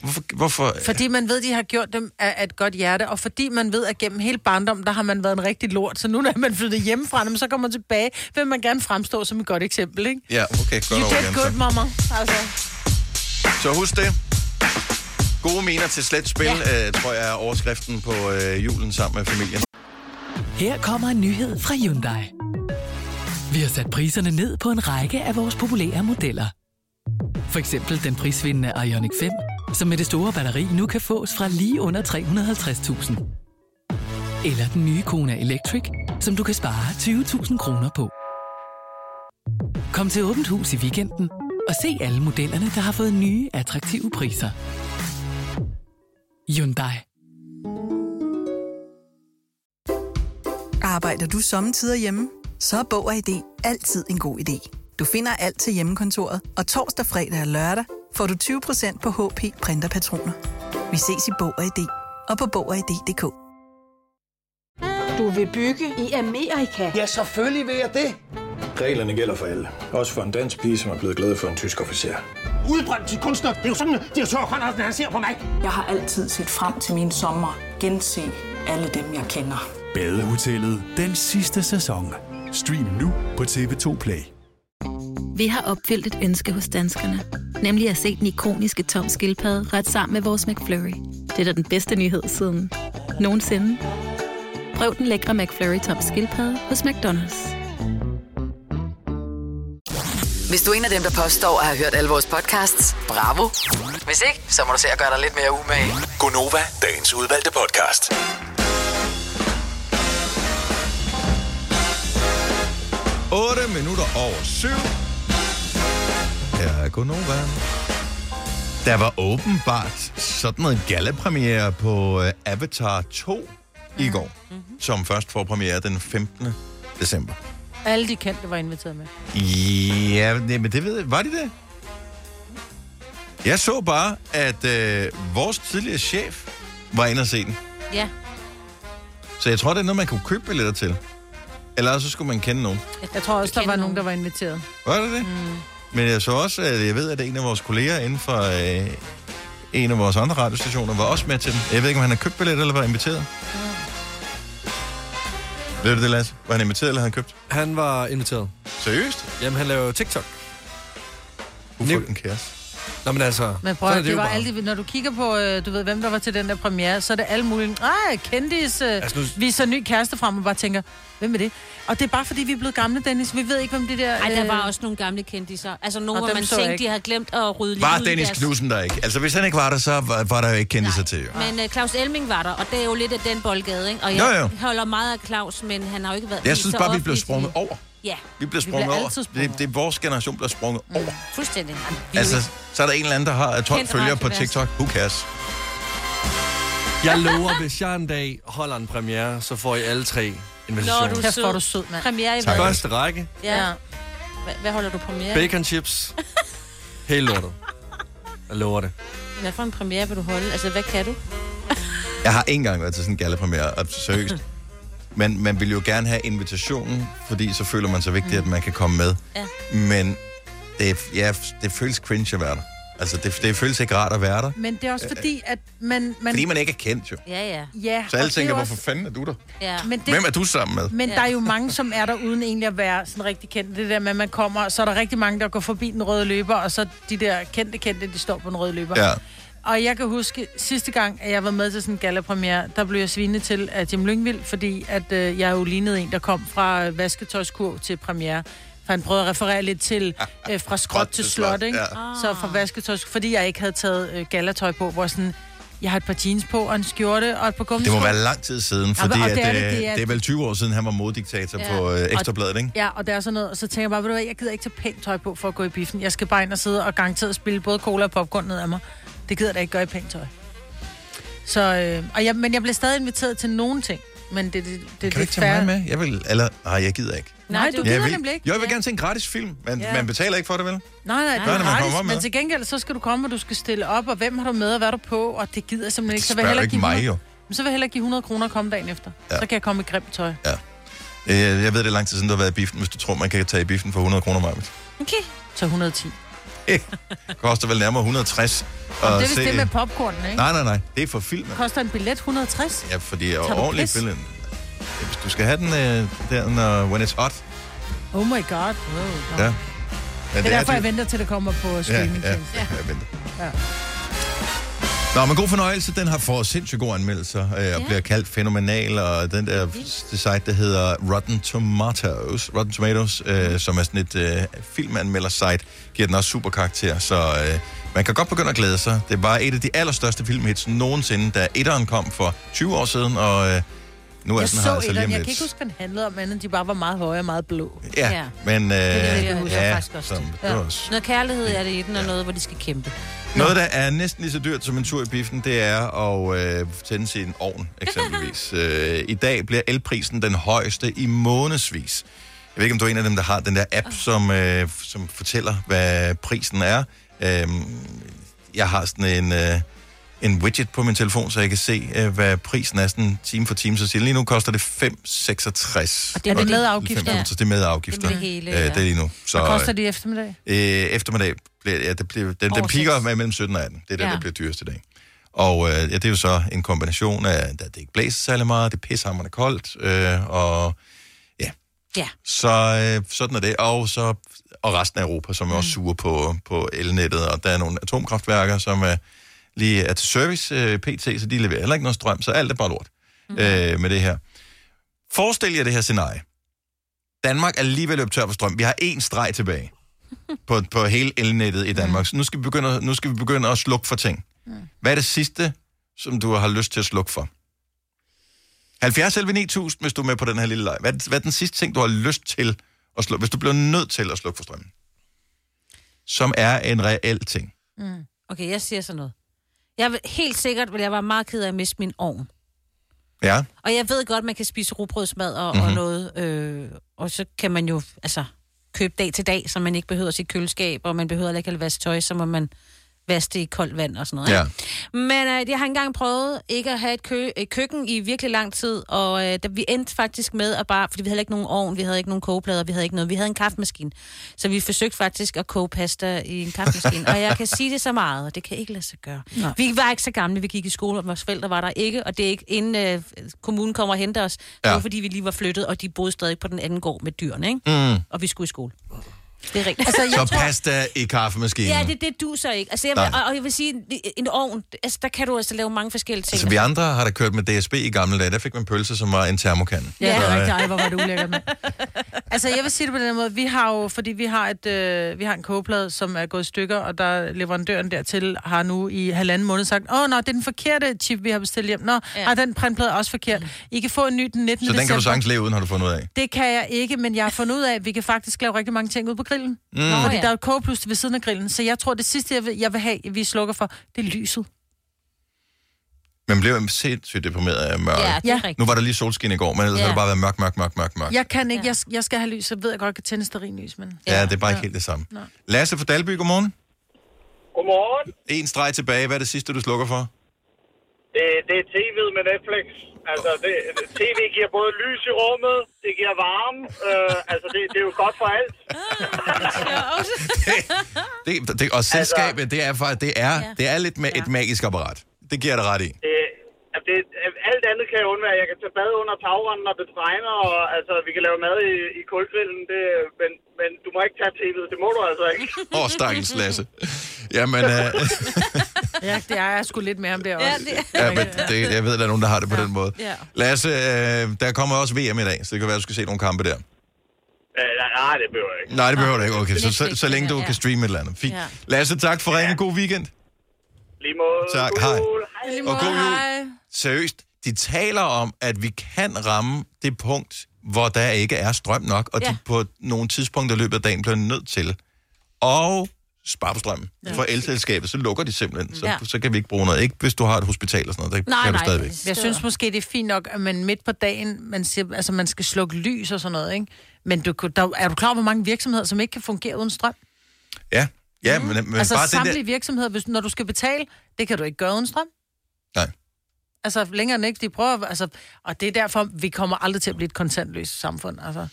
Hvorfor, hvorfor? Fordi man ved, de har gjort dem af et godt hjerte, og fordi man ved, at gennem hele barndommen, der har man været en rigtig lort. Så nu, når man flytter hjemmefra, så kommer man tilbage, vil man gerne fremstå som et godt eksempel, ikke? Ja, okay. Godt you did good, mama. Altså. Så husk det. Gode mener til slet spil, ja. øh, tror jeg er overskriften på øh, julen sammen med familien. Her kommer en nyhed fra Hyundai. Vi har sat priserne ned på en række af vores populære modeller. For eksempel den prisvindende Ioniq fem, som med det store batteri nu kan fås fra lige under tre hundrede og halvtreds tusind. Eller den nye Kona Electric, som du kan spare tyve tusind kroner på. Kom til Åbent Hus i weekenden og se alle modellerne, der har fået nye, attraktive priser. Hyundai. Arbejder du sommetider hjemme? Så er Bog og I D altid en god idé. Du finder alt til hjemmekontoret, og torsdag, fredag og lørdag får du tyve procent på H P printerpatroner. Vi ses i Bog og I D og på Bog og I D punktum d k. Du vil bygge i Amerika? Ja, selvfølgelig vil jeg det! Reglerne gælder for alle. Også for en dansk pige, som er blevet glad for en tysk officer. Udbrøndt til kunstner. Det er jo sådan, at de har tørt, at han ser på mig. Jeg har altid set frem til min sommer. Gense alle dem, jeg kender. Badehotellet. Den sidste sæson. Stream nu på T V to Play. Vi har opfyldt et ønske hos danskerne. Nemlig at se den ikoniske Tom Skildpadde ret sammen med vores McFlurry. Det er da den bedste nyhed siden nogensinde. Prøv den lækre McFlurry Tom Skildpadde hos McDonald's. Hvis du er en af dem, der påstår at have hørt alle vores podcasts, bravo. Hvis ikke, så må du se at gøre dig lidt mere umage. Gonova, dagens udvalgte podcast. otte minutter over syv. Her er Gonova. Der var åbenbart sådan noget gallapremiere på Avatar to i går, mm-hmm. som først får premiere den femtende december. Alle de kendte var inviteret med. Ja, men det ved jeg. Var de det? Jeg så bare, at øh, vores tidligere chef var inde og se den. Ja. Så jeg tror, det er noget, man kunne købe billetter til. Eller så skulle man kende nogen. Jeg tror også, jeg der var nogen, nogen, der var inviteret. Var det det? Mm. Men jeg så også, at jeg ved, at en af vores kolleger inden for øh, en af vores andre radiostationer var også med til den. Jeg ved ikke, om han har købt billetter eller var inviteret. Mm. Ved du det, Lasse? Var han inviteret, eller havde han købt? Han var inviteret. Seriøst? Jamen, han laver TikTok. Ufucking kæres. Nå, men altså... Men prøv, det, det var altid... Når du kigger på, du ved, hvem der var til den der premiere, så er det alle mulige... Ej, kendis altså, nu... viser ny kæreste frem og bare tænker, hvem er det? Og det er bare, fordi vi er blevet gamle, Dennis. Vi ved ikke, hvem det der... Ej, der var øh... også nogle gamle kendiser. Altså, nogle, hvor man tænkte, ikke. De havde glemt at rydde lige var ud. Var Dennis deres... Knudsen der ikke? Altså, hvis han ikke var der, så var, var der jo ikke kendiser til. Jo. Men uh, Claus Elming var der, og det er jo lidt af den boldgade, ikke? Og jeg jo, jo. holder meget af Claus, men han har jo ikke været... Jeg synes bare, vi blev sprunget over. Ja. Vi bliver sprunget over. Sprunget. Det, det er vores generation, der sprunget mm. over. Fuldstændig. Altså, så er der en eller anden, der har tolv følgere på TikTok. Who cares? Jeg lover, hvis jeg en dag holder en premiere, så får I alle tre invitationer. Nå, du er sød. Her får du sød, mand. Premiere i første række. Ja. H- hvad holder du premiere? Bacon chips. Helt lortet. Jeg lover det. Hvad for en premiere vil du holde? Altså, hvad kan du? Jeg har ikke engang været til sådan en gallapremiere. Seriøst. Men man vil jo gerne have invitationen, fordi så føler man sig vigtigt, mm. at man kan komme med. Ja. Men det, ja, det føles cringe at være der. Altså, det, det føles ikke rart at være der. Men det er også fordi, at man... man... Fordi man ikke er kendt, jo. Ja, ja. ja så alle tænker, også... hvorfor fanden er du der? Ja. Men det... Hvem er du sammen med? Men ja. Der er jo mange, som er der uden egentlig at være sådan rigtig kendt. Det der med, at man kommer, så er der rigtig mange, der går forbi den røde løber, og så de der kendte, kendte, de står på den røde løber. Ja. Og jeg kan huske, sidste gang, at jeg var med til sådan en gallapremiere, der blev jeg svinet til af Jim Lyngvild, fordi at, øh, jeg jo lignede en, der kom fra øh, vasketøjskurv til premiere. For han prøvede at referere lidt til øh, fra skrot til slot, ikke? Ja. Så fra vasketøjskurv, fordi jeg ikke havde taget øh, gallatøj på, hvor sådan... Jeg har et par jeans på, og en skjorte, og et par gummisko. Det må være lang tid siden, fordi ja, det, er, at, det, er, det, er, det er vel tyve år siden, han var moddiktator ja. på øh, Ekstrabladet, ikke? Ja, og det er sådan noget, og så tænker jeg bare, ved du hvad, jeg gider ikke tage pænt tøj på for at gå i biffen. Jeg skal bare ind og sidde og garanteret spille både cola og popcorn ned af mig. Det gider da ikke gøre i pænt tøj. Så, øh, og jeg, men jeg blev stadig inviteret til nogen ting. Men det, det, det, kan det, du ikke tage mig med? Jeg vil, eller, nej, jeg gider ikke. Nej, du gider nemlig ikke. Jo, jeg vil gerne se en gratis film. Man, ja. man betaler ikke for det, vel? Nej, nej, nej det er gratis, men til gengæld, så skal du komme, og du skal stille op, og hvem har du med, og hvad er du på, og det gider simpelthen ikke. Så vil jeg hellere give mig, jo. Så vil jeg hellere give hundrede kroner og komme dagen efter. Ja. Så kan jeg komme i grimt tøj. Ja. Jeg ved, det er lang tid siden, du har været i biffen, hvis du tror, man kan tage i biffen for hundrede kroner, Marvitt. Okay. Så hundrede og ti. Det koster vel nærmere hundrede og tres. Jamen, det er vist det med popcornen, ikke? Nej, nej, nej. Det er for filmen. Koster en billet hundrede og tres? Ja, fordi jeg er ordentligt billedet. Hvis du skal have den uh, der, når When It's Hot. Oh my god. Wow. Ja. Ja, det, det er derfor, er jeg venter til, det kommer på streaming. Ja, ja, ja. Jeg venter. Ja. Nå, men god fornøjelse. Den har fået sindssygt gode anmeldelser øh, og ja. bliver kaldt fænomenal. Og den der det site, der hedder Rotten Tomatoes, Rotten Tomatoes øh, som er sådan et øh, filmanmelder-site, giver den også super karakter. Så øh, man kan godt begynde at glæde sig. Det var et af de allerstørste filmhits nogensinde, da etteren kom for tyve år siden. Og øh, nu er jeg den her altså lige om lidt. Jeg kan ikke huske, hvad den handlede om, men de bare var meget høje og meget blå. Ja, ja. men... Øh, det er det, jeg husker ja, faktisk også. Som, ja. Også. Noget kærlighed er det i den, og ja. noget, hvor de skal kæmpe. Noget, der er næsten lige så dyrt som en tur i biffen, det er at øh, tænde sin ovn, eksempelvis. øh, I dag bliver elprisen den højeste i månedsvis. Jeg ved ikke, om du er en af dem, der har den der app, som, øh, som fortæller, hvad prisen er. Øh, jeg har sådan en... Øh, en widget på min telefon, så jeg kan se, hvad prisen er sådan time for time. Så lige nu koster det fem seksogtres. Og det er med, med afgifter. fem, ja. Det er med afgifter. Det, hele, ja. Det er lige nu. Så, hvad koster det i eftermiddag? Øh, eftermiddag, bliver, ja, det bliver, den, den piker med mellem sytten og atten. Det er det, ja. Der bliver dyrest i dag. Og øh, ja, det er jo så en kombination af, at det ikke blæser særlig meget, det er pissehammerende koldt, øh, og ja. ja. Så øh, sådan er det. Og, så, og resten af Europa, som er mm. også suger på, på elnettet, og der er nogle atomkraftværker, som øh, lige er til service, øh, P T, så de leverer heller ikke noget strøm, så alt er bare lort mm. øh, med det her. Forestil jer det her scenarie. Danmark er alligevel løbet tør for strøm. Vi har én streg tilbage på, på hele elnettet i Danmark, så nu skal vi begynde, nu skal vi begynde at slukke for ting. Hvad er det sidste, som du har lyst til at slukke for? halvfjerds elleve ni tusind, hvis du er med på den her lille leg. Hvad, hvad er den sidste ting, du har lyst til at slukke, hvis du bliver nødt til at slukke for strømmen? Som er en reel ting. Mm. Okay, jeg siger sådan noget. Jeg vil, helt sikkert, vil jeg være meget ked af at miste min ovn. Ja. Og jeg ved godt, man kan spise rugbrødsmad og, mm-hmm. og noget, øh, og så kan man jo altså købe dag til dag, så man ikke behøver sit køleskab, og man behøver ikke at vaske tøj, så må man vaske det i koldt vand og sådan noget. Ja. Men øh, jeg har engang prøvet ikke at have et, kø, et køkken i virkelig lang tid, og øh, da vi endte faktisk med at bare, fordi vi havde ikke nogen ovn, vi havde ikke nogen kogeplader, vi havde ikke noget, vi havde en kaffemaskine. Så vi forsøgte faktisk at koge pasta i en kaffemaskine, og jeg kan sige det så meget, og det kan ikke lade sig gøre. Nå. Vi var ikke så gamle, vi gik i skole, og vores forældre var der ikke, og det er ikke inden øh, kommunen kommer og henter os, ja. Det var fordi vi lige var flyttet, og de boede stadig på den anden gård med dyrene, ikke? Mm. Og vi skulle i skole. Det er rigtigt. Altså, så tror... pasta i kaffemaskinen. Ja, det, det du så ikke. Altså, jeg vil, og, og jeg vil sige, en ovn, altså, der kan du altså lave mange forskellige ting. Altså, vi andre har da kørt med D S B i gamle dage. Der fik man pølse, som var en termokande. Ja, så, rigtig. Ej, hvor var det ulækkert, mand. Altså, jeg vil sige det på den måde. Vi har jo, fordi vi har, et, øh, vi har en kogeplade, som er gået i stykker, og der leverandøren dertil har nu i halvanden måned sagt, åh, oh, nej, det er den forkerte chip, vi har bestilt hjem. Nå, ja. ah, den printplade er også forkert. I kan få en ny den nittende december. Så den kan du sagtens leve uden, har du fundet ud af? Det kan jeg ikke, men jeg har fundet ud af, at vi kan faktisk lave rigtig mange ting ud på grillen. Mm. Nå, fordi ja. Der er jo kogeplus ved siden af grillen, så jeg tror, det sidste, jeg vil, jeg vil have, vi slukker for, det er lyset. Man bliver jo sindssygt deprimeret af mørke. Ja, det er rigtigt. Nu var der lige solskin i går, men ellers ja. Har det bare været mørk, mørk, mørk, mørk, mørk. Jeg kan ikke. Ja. Jeg, jeg skal have lys, så ved jeg godt, at jeg kan tænde stearinlys, men... Ja, det er bare ja. Ikke helt det samme. Nå. Lasse fra Dalby, godmorgen. Godmorgen. En streg tilbage. Hvad er det sidste, du slukker for? Det, det er T V'et med Netflix. Altså, det, T V giver både lys i rummet, det giver varme, øh, altså, det, det er jo godt for alt. det, det, det, og selskabet, altså, det er faktisk, det er, det er lidt med ja. Et magisk apparat. Det giver det ret i. Det, det, alt andet kan jeg undvære. Jeg kan tage bad under tagranden, når det regner, og altså, vi kan lave mad i, i kulgrillen, det, men, men du må ikke tage T V'et, det må du altså ikke. Åh, oh, stakkels Lasse. Jamen... Øh... Ja, det er jeg sgu lidt mere om det også. Ja, det ja men det, jeg ved, at der er nogen, der har det på ja. Den måde. Ja. Lasse, øh, der kommer også V M i dag, så det kan være, at du skal se nogle kampe der. Øh, nej, det behøver jeg ikke. Nej, det behøver du ikke. Okay, så, så, så længe du ja. Kan streame et eller andet. Fint. Ja. Lasse, tak for ja. Ringen. God weekend. Lige måde. Tak, hej. Limo, og god jul. Seriøst, de taler om, at vi kan ramme det punkt, hvor der ikke er strøm nok, og ja. De på nogle tidspunkter i løbet af dagen bliver nødt til. Og... spar på strømmen. Ja. For elselskabet, så lukker de simpelthen. Så, ja. Så kan vi ikke bruge noget. Ikke hvis du har et hospital eller sådan noget. Der nej, kan nej, du stadigvæk. Jeg synes måske, det er fint nok, at man midt på dagen, man, siger, altså, man skal slukke lys og sådan noget, ikke? Men du, der, er du klar over, hvor mange virksomheder, som ikke kan fungere uden strøm? Ja. ja mm. men, men altså bare samtlige der... virksomheder, hvis, når du skal betale, det kan du ikke gøre uden strøm? Nej. Altså længere end ikke, de prøver... Altså, og det er derfor, vi kommer aldrig til at blive et kontantløst samfund, altså...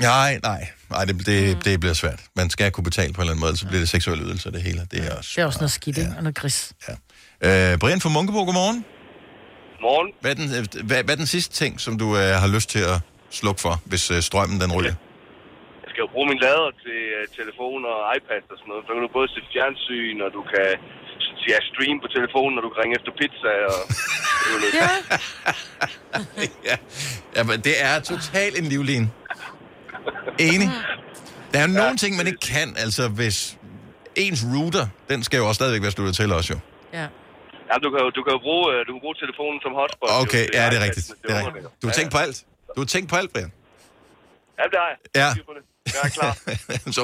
Nej, nej. Nej, det, det, mm. det bliver svært. Man skal kunne betale på en eller anden måde, så bliver det seksuelle ydelser, det hele. Det er også, det er også noget skidt, ja. Og noget gris. Ja. Øh, Brian fra Munkebo, godmorgen. Godmorgen. Hvad er den, hvad, hvad er den sidste ting, som du øh, har lyst til at slukke for, hvis øh, strømmen den ruller? Jeg skal jo bruge min lader til øh, telefon og iPad og sådan noget. Så kan du både se fjernsyn, og du kan ja, streame på telefonen, og du kan ringe efter pizza og... ja. ja. ja, men det er totalt en livline. Enig. Der er jo nogle ja, ting, man ikke kan. Altså, hvis ens router, den skal jo også stadigvæk være sluttet til også, jo. Ja. Ja, du kan jo, du kan jo bruge, du kan bruge telefonen som hotspot. Okay, jo, det ja, det er rigtigt. Det er rigtigt. Du har tænkt på alt. Du har tænkt på alt, Brian. Ja, det har jeg. Ja. Jeg er klar.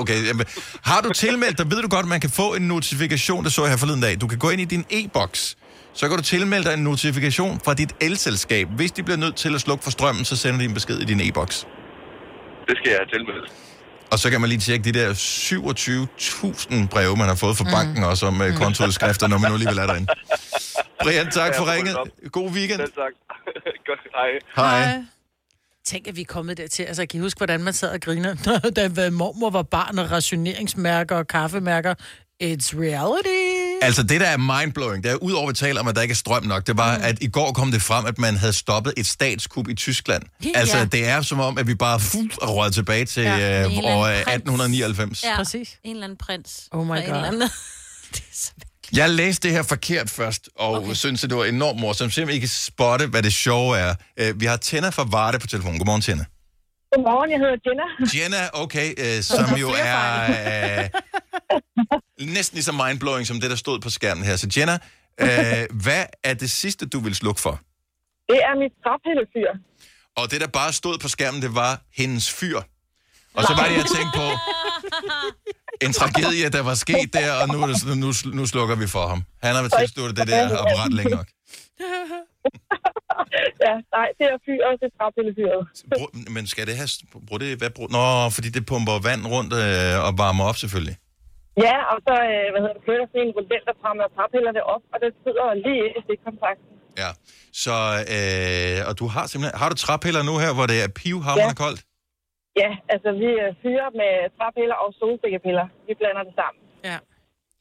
Okay. Jamen, har du tilmeldt dig, ved du godt, man kan få en notifikation, der så jeg her forleden dag. Du kan gå ind i din e-boks, så kan du tilmelde dig en notifikation fra dit elselskab. Hvis de bliver nødt til at slukke for strømmen, så sender de en besked i din e-boks. Det skal jeg have tilmeldt. Og så kan man lige tjekke de der syvogtyve tusind breve, man har fået fra mm. banken, og som uh, kontoudskrifter, når man nu alligevel er derinde. Brian, tak for ringet. God weekend. Selv tak. Godt. Hej. Hej. Tænk, at vi er kommet dertil. Altså, kan I huske, hvordan man sad og griner, da mormor var barn og rationeringsmærker og kaffemærker? It's reality. Altså, det der er mindblowing, det er udover, at vi taler om, at der ikke er strøm nok. Det var, mm. at i går kom det frem, at man havde stoppet et statskup i Tyskland. Ja. Altså, det er som om, at vi bare er røget tilbage til ja, øh, år atten nioghalvfems. Ja, præcis. En eller anden prins. Oh my god. Anden... det er så jeg læste det her forkert først, og okay. synes, at det var enormt morsomt. Simpelthen ikke spotte, hvad det sjove er. Vi har Tenna fra Varde på telefonen. Godmorgen, Tenna. Godmorgen, jeg hedder Jenna. Jenna, okay, øh, som jo er øh, næsten lige så mindblowing som det, der stod på skærmen her. Så Jenna, øh, hvad er det sidste, du vil slukke for? Det er mit træpillefyr. Og det, der bare stod på skærmen, det var hendes fyr. Og så var det, jeg tænkte på en tragedie, der var sket der, og nu, nu, nu slukker vi for ham. Han har været tilsluttet det der apparat længe nok. Ja, nej, det er fyret, det er træpillefyret. Men skal det have... Brug det, hvad brug, nå, fordi det pumper vand rundt øh, og varmer op, selvfølgelig. Ja, og så øh, hvad hedder det, kører sådan en rundel, der træmmer og træpiller det op, og det sidder lige i stikkontakten. Ja, så... Øh, og du har simpelthen... Har du træpiller nu her, hvor det er pivhamrende ja. Koldt? Ja, altså vi fyrer med træpiller og solsikkepiller. Vi blander det sammen. Ja,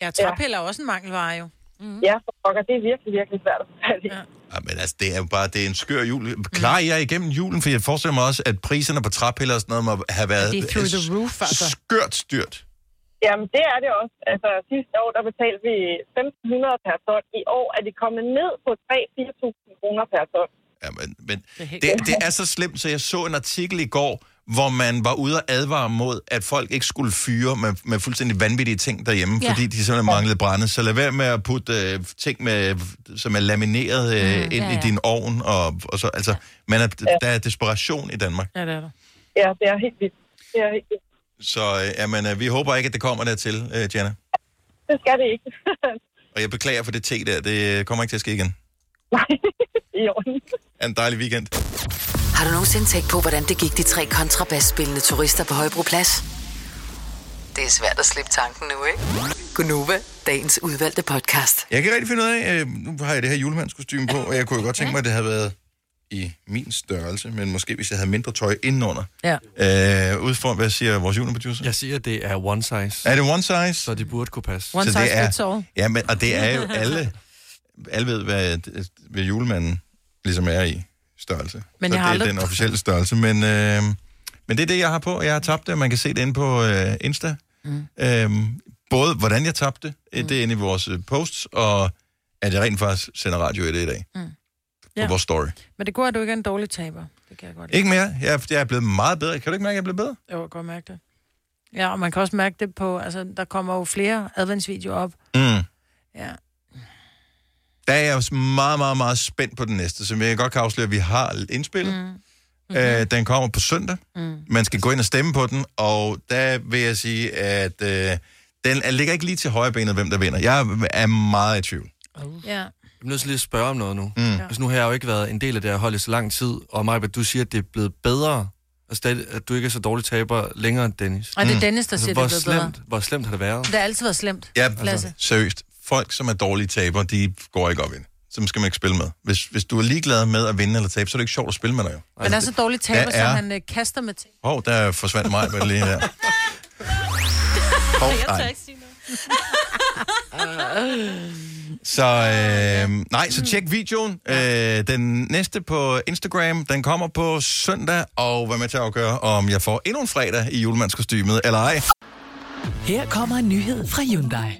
ja træpiller ja. Er også en mangelvare jo. Mm-hmm. Ja, og det er virkelig, virkelig svært at forfælde. Ja. Ja, men altså, det er jo bare, det er en skør jul. Klarer jeg igennem julen? For jeg forestiller mig også, at priserne på træpiller og sådan noget må have været det er through the roof, altså. Skørt styrt. Jamen, det er det også. Altså, sidste år, der betalte vi femten hundrede per ton. I år er de kommet ned på tre til fire tusind kroner per ton. Ja, men, men det, det er så slemt, så jeg så en artikel i går, hvor man var ude og advare mod, at folk ikke skulle fyre med, med fuldstændig vanvittige ting derhjemme, ja. Fordi de simpelthen manglede brænde. Så lad være med at putte øh, ting, med, som er lamineret øh, mm, ind ja, ja. I din ovn. Og, og så, altså, men at, ja. Der er desperation i Danmark. Ja, det er der. Ja, det er helt vildt. Det er helt vildt. Så øh, jamen, øh, vi håber ikke, at det kommer dertil, øh, Jenna. Det skal det ikke. Og jeg beklager for det te der. Det kommer ikke til at ske igen. Nej, i orden. En dejlig weekend. Har du nogensinde tænkt på, hvordan det gik de tre kontrabasspillende turister på Højbroplads? Det er svært at slippe tanken nu, ikke? Gunova, dagens udvalgte podcast. Jeg kan rigtig finde ud af, øh, nu har jeg det her julemandskostyme på, og jeg kunne jo godt tænke mig, at det havde været i min størrelse, men måske hvis jeg havde mindre tøj indenunder. Ja. Øh, Udfor, hvad siger vores juleproducer? Jeg siger, det er one size. Er det one size? Så det burde kunne passe. One så size fits all. Ja, men, og det er jo alle, alle ved, hvad, hvad julemanden ligesom er i. Størrelse. Men så det er aldrig... den officielle størrelse. Men, øh, men det er det, jeg har på. Jeg har tabt det, man kan se det inde på øh, Insta. Mm. Øhm, både hvordan jeg tabte mm. det er inde i vores posts, og at jeg rent faktisk sender radio i det i dag. Mm. Ja. På vores story. Men det går, at du ikke er en dårlig taber. Det kan jeg godt lide. Ikke mere. Jeg er, jeg er blevet meget bedre. Kan du ikke mærke, at jeg er blevet bedre? Jo, jeg kan godt mærke det. Ja, og man kan også mærke det på, altså der kommer jo flere adventsvideoer op. Mm. Ja. Der er jeg også meget, meget, meget spændt på den næste, som jeg godt kan afsløre, at vi har indspillet. Mm. Mm-hmm. Øh, den kommer på søndag. Mm. Man skal gå ind og stemme på den, og der vil jeg sige, at øh, den ligger ikke lige til højrebenet, hvem der vinder. Jeg er meget i tvivl. Oh. Yeah. Jeg er nødt til lige at spørge om noget nu. Mm. Ja. Altså nu har jeg jo ikke været en del af det her hold i så lang tid, og Maja, du siger, at det er blevet bedre, altså, at du ikke er så dårlig taber længere end Dennis. Og det er Dennis, der altså, siger, det er blevet slemt, bedre. Hvor slemt har det været? Det har altid været slemt. Ja, altså. Seriøst. Folk, som er dårlige taber, de går ikke op ind. Så skal man ikke spille med. Hvis, hvis du er ligeglad med at vinde eller tabe, så er det ikke sjovt at spille med dig jo. Altså, men der er så dårlige taber, er... som han øh, kaster med ting. Åh, oh, der forsvandt mig på det lige her. Oh, jeg tør ikke sige noget. Så øh, nej, så tjek videoen. Øh, den næste på Instagram, den kommer på søndag. Og hvad med til at afgøre, om jeg får endnu en fredag i julemandskostymet eller ej. Her kommer en nyhed fra Hyundai.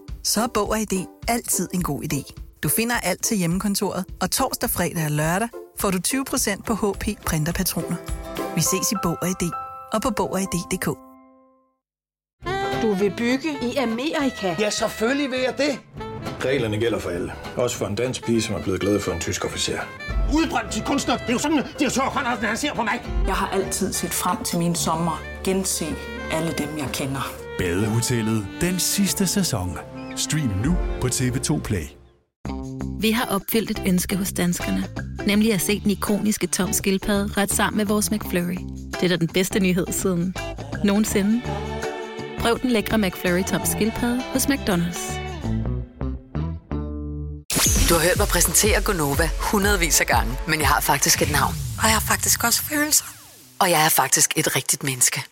Så er Bog og I D altid en god idé. Du finder alt til hjemmekontoret, og torsdag, fredag og lørdag får du tyve procent på H P printerpatroner. Vi ses i Bog og I D og på Bog og I D punktum d k. Du vil bygge i Amerika? Ja, selvfølgelig vil jeg det! Reglerne gælder for alle. Også for en dansk pige, som er blevet glad for en tysk officer. Udbrøndt til kunstner. Det er jo sådan, at de har tørt, at han ser på mig. Jeg har altid set frem til min sommer. Gense alle dem, jeg kender. Badehotellet. Den sidste sæson. Stream nu på T V to Play. Vi har opfyldt et ønske hos danskerne. Nemlig at se den ikoniske Tom Skildpadde ret sammen med vores McFlurry. Det er da den bedste nyhed siden nogensinde. Prøv den lækre McFlurry Tom Skildpadde hos McDonald's. Du har hørt mig præsentere Gonova hundredvis af gange, men jeg har faktisk et navn. Og jeg har faktisk også følelser. Og jeg er faktisk et rigtigt menneske.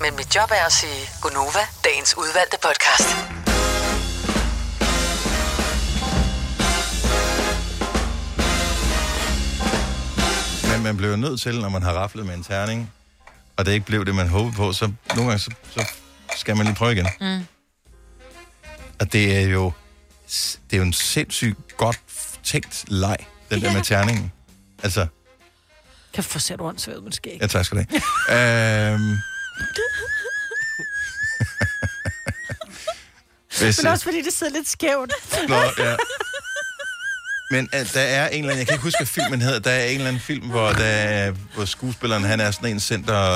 Men mit job er at sige Gonova, dagens udvalgte podcast. Men man bliver nødt til, når man har raflet med en terning, og det ikke blev det, man håbede på, så nogle gange så, så skal man lige prøve igen. Mm. Og det er jo... Det er jo en sindssygt godt tænkt leg, den ja. der med terningen. Altså... Kan få sæt rundt svævet, måske ikke. Ja, tak skal du have. øhm... Hvis, men også fordi det sidder lidt skævt. Nå, ja. Men uh, der er en eller anden... Jeg kan ikke huske, hvad filmen hedder. Der er en eller anden film, hvor, der, hvor skuespilleren han er sådan en center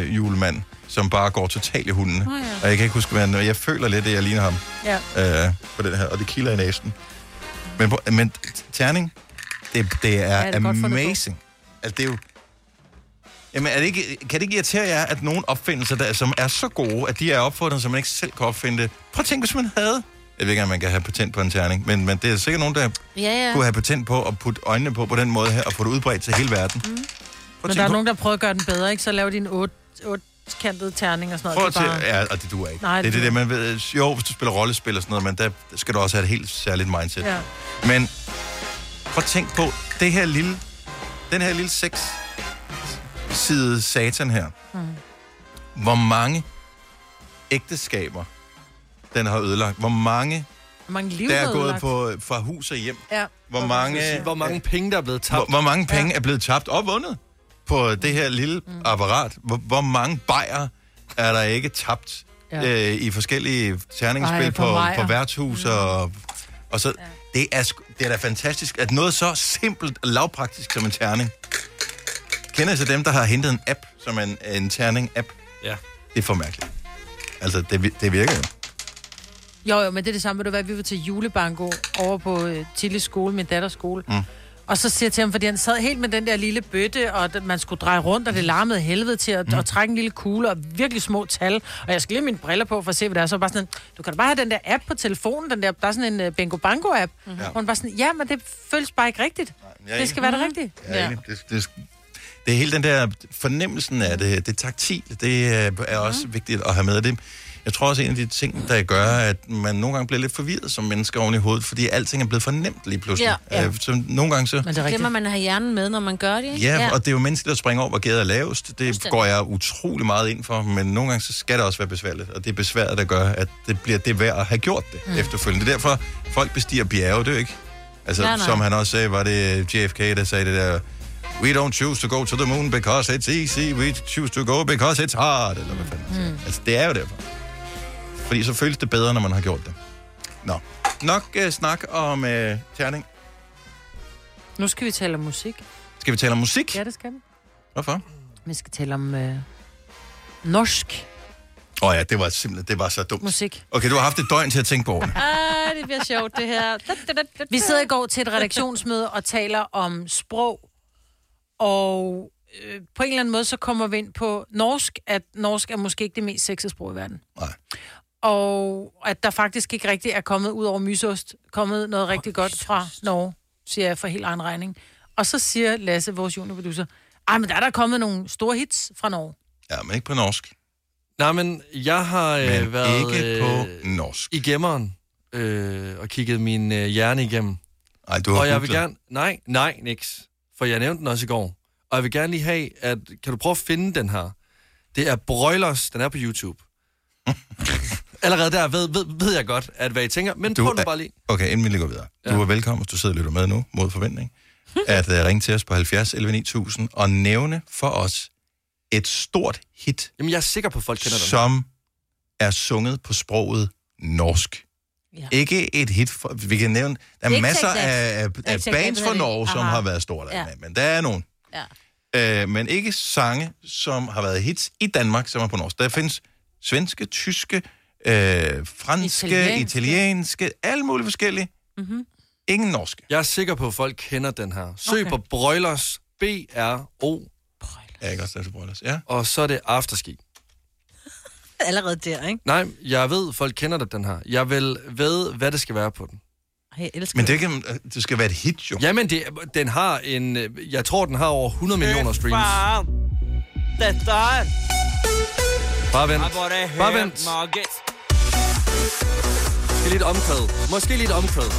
øh, julemand, som bare går totalt i hundene. Oh, ja. Og jeg kan ikke huske, hvad jeg føler lidt, at jeg ligner ham. Ja. Øh, på den her, og det kilder i næsen. Men, men terning, det, det er ja, det amazing. Det altså, det er jo... Jamen, er det ikke, kan det ikke irritere jer, at nogle opfindelser, der, som er så gode, at de er opfundet, som man ikke selv kan opfinde det? Prøv at tænke, hvis man havde... Jeg ved ikke, om man kan have patent på en terning, men, men det er sikkert nogen, der ja, ja. kunne have patent på at putte øjnene på på den måde her, og få det udbredt til hele verden. Mm. Men der er på... nogen, der prøver at gøre den bedre, ikke? Så laver de en otte kantede terning og sådan noget. Prøv at bare... Ja, og det duer ikke. Nej, det er det, det, man ved. Jo, hvis du spiller rollespil og sådan noget, men der skal du også have et helt særligt mindset. Ja. Men prøv at tænk på, det her lille, den her lille seks-sidede satan her. Mm. Hvor mange ægteskaber den har ødelagt. Hvor mange, hvor mange liv der er gået på, fra hus og hjem. Ja. Hvor, hvor, mange, hvor mange penge, der er blevet tabt. Hvor, hvor mange penge ja. er blevet tabt og vundet på det her lille mm. apparat. Hvor, hvor mange bajer er der ikke tabt ja. øh, i forskellige terningsspil Ej, på, på, på værtshus. Mm. Og, og så, ja. det, er, det er da fantastisk, at noget så simpelt og lavpraktisk som en terning. Kender I så dem, der har hentet en app, som en, en terning-app? Ja. Det er for mærkeligt. Altså, det, det virker jo. Jo, jo, men det er det samme, ved du hvad, vi var til julebanko over på øh, Tilles skole, min datters skole. Mm. Og så siger jeg til ham, fordi han sad helt med den der lille bøtte, og man skulle dreje rundt, og det larmede helvede til at mm. og trække en lille kugle, og virkelig små tal. Og jeg skal lige mine briller på for at se, hvad der er. Så var bare sådan, du kan da bare have den der app på telefonen, den der, der er sådan en uh, bingo-bango-app. Mm-hmm. Ja. Og han var sådan, ja, men det føles bare ikke rigtigt. Nej, det skal være det rigtige. Ja, ja. Det, det, det er hele den der fornemmelsen af det, det taktil, det er mm. også vigtigt at have med det. Jeg tror også, en af de ting, der gør, at man nogle gange bliver lidt forvirret som mennesker oven i hovedet, fordi alting er blevet for nemt lige pludselig. Ja. Øh, så nogle gange så... Men det glemmer man at have hjernen med, når man gør det, ikke? Ja, ja, og det er jo mennesker, der springer over, hvor gæder er lavest. Det Forstændig. går jeg utrolig meget ind for, men nogle gange så skal det også være besværligt, og det er besværet, der gør, at det bliver det værd at have gjort det mm. efterfølgende. Det er derfor, folk bestiger bjerge, det ikke? Altså, nej, nej. Som han også sagde, var det J F K, der sagde det der... We don't choose to go to the moon because it's easy. We choose to go because it's hard. Eller hvad fanden. Mm. Altså, det er jo derfor. Fordi så føles det bedre, når man har gjort det. Nå. Nok øh, snak om øh, terning. Nu skal vi tale om musik. Skal vi tale om musik? Ja, det skal vi. Hvorfor? Vi skal tale om øh, norsk. Åh oh ja, det var simpelthen, det var så dumt. Musik. Okay, du har haft et døgn til at tænke på ordene. Ah, det bliver sjovt, det her. Vi sidder i går til et redaktionsmøde og taler om sprog. Og øh, på en eller anden måde, så kommer vi ind på norsk, at norsk er måske ikke det mest sexede sprog i verden. Nej. Og at der faktisk ikke rigtig er kommet ud over mysost, kommet noget rigtig oh, godt fra Norge, siger jeg for helt egen regning. Og så siger Lasse, vores juniorproducer, ej, men der er der kommet nogle store hits fra Norge. Ja, men ikke på norsk. Nej, men jeg har øh, men været ikke på øh, norsk. I gemmeren øh, og kigget min øh, hjerne igennem. Ej, du har og jeg vil gerne... Nej, nej, niks. For jeg nævnte den også i går. Og jeg vil gerne lige have, at... Kan du prøve at finde den her? Det er Broilers, den er på YouTube. allerede der ved, ved, ved jeg godt, at hvad I tænker, men prøv nu bare lige. Okay, inden vi lige går videre. Ja. Du er velkommen, hvis du sidder og lytter med nu, mod forventning, at uh, ringe til os på halvfjerds elleve ni tusind og nævne for os et stort hit. Jamen, jeg er sikker på, at folk kender dem. Som er sunget på sproget norsk. Ja. Ikke et hit, for, vi kan nævne, der er, er masser af, af bands fra Norge, som har været store der, ja. Men der er nogen. Ja. Øh, men ikke sange, som har været hits i Danmark, som er på norsk. Der findes svenske, tyske, øh, franske, italienske. italienske, alle mulige forskellige. Mm-hmm. Ingen norske. Jeg er sikker på, at folk kender den her. Søg okay. på Broilers, B R O. Broilers. Ja, jeg kan også Broilers, ja. Og så er det Afterski. Allerede der, ikke? Nej, jeg ved, folk kender det, den her. Jeg vil ved, hvad det skal være på den. Jeg elsker men det, kan, det skal være et hit, jo. Jamen, det, den har en... Jeg tror, den har over hundrede millioner streams. Far, det der. Bare vent. Bare vent. Måske lidt omkvæd. Måske lidt omkvæd.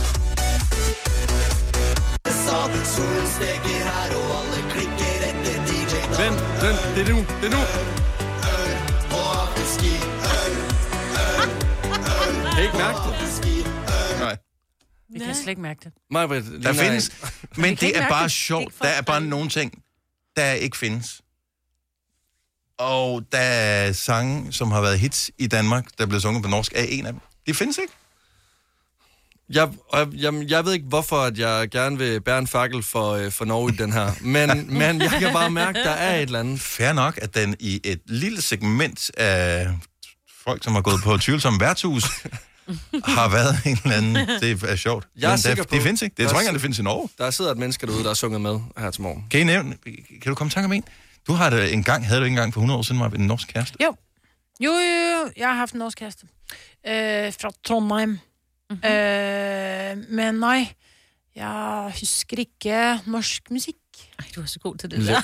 Vent, vent. Det er nu. Det er nu. Jeg kan ikke mærke det. Nej. Vi kan slet ikke mærke det. Nej, der findes, men det er bare sjovt. Der er bare nogle ting, der ikke findes. Og der er sange, som har været hits i Danmark, der er blevet sunget på norsk, er en af dem. Det findes ikke. Jeg, jeg, jeg ved ikke, hvorfor at jeg gerne vil bære en fakkel for, for Norge i den her. Men, men jeg kan bare mærke, der er et eller andet. Fair nok, at den i et lille segment af folk, som har gået på tvivlsomme værtshus, har været en eller anden. Det er sjovt. Jeg er sikker på, det findes ikke. Det tror jeg ikke, det findes i Norge. Der sidder et menneske derude, der har sunget med her til morgen. Kan I nævne? Kan du komme i tanke om en? Du har det en gang, havde du ikke engang for hundrede år siden, var en norsk kæreste? Jo. Jo, jo, jo. Jeg har haft en norsk kæreste. Øh, fra Trondheim. Mm-hmm. Øh, men nej, jeg husker ikke norsk musik. Ej, du er så god til det der.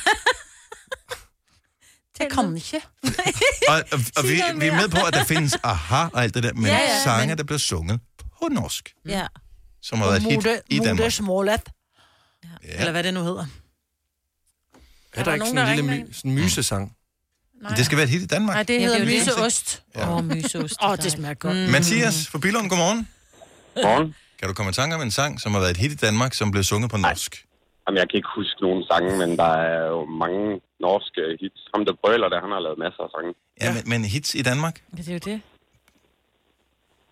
Jeg kan ikke. og og, og vi, vi er med på, at der findes aha og alt det der, men ja, ja, sange, men... der bliver sunget på norsk. Ja. Som har været hit i Danmark. Modersmålet. Ja. Ja. Eller hvad det nu hedder. Er der, der ikke nogen, sådan en lille my, sådan mysesang? Nej. Det skal være et hit i Danmark. Nej, det hedder ja, det myseost. Åh, ja. oh, myseost. Åh, oh, det smager godt. Mm. Mathias fra Billund, godmorgen. Godmorgen. Kan du komme i tanke om en sang, som har været et hit i Danmark, som blev sunget på norsk? Ej. Jamen, jeg kan ikke huske nogen sange, men der er jo mange norske hits. Ham, der brøler der, han har lavet masser af sange. Ja, men, men hits i Danmark? Ja, det er jo det.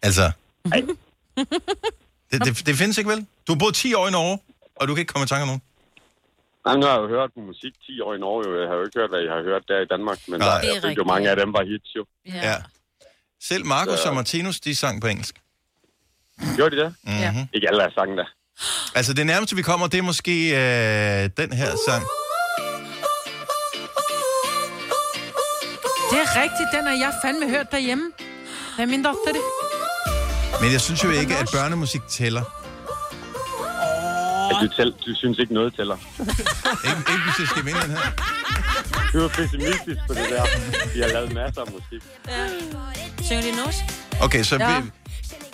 Altså? Nej. det, det, det findes ikke vel? Du har boet ti år i Norge, og du kan ikke komme i tanke om nogen? Nej, nu har jeg jo hørt musik ti år i Norge. Jeg har jo ikke hørt, hvad I har hørt der i Danmark, men der, jeg synes jo mange af dem var hits jo. Ja. ja. Selv Marcus og Martinus, de sang på engelsk. Gjorde de det? Mm-hmm. Ja. Ikke alle er sangen der. Altså, det nærmeste, vi kommer, det er måske øh, den her sang. Det er rigtigt, den har jeg fandme hørt derhjemme. Hvad er min doktor det? Men jeg synes jo ikke, at børnemusik tæller. Oh. Du, tæl, du synes ikke noget tæller. ikke, ikke hvis jeg skal vinde den her. Du er pessimistisk på det der. Vi har lavet masser af musik. Ja. Synger de norsk? Okay, så... Ja. Vi,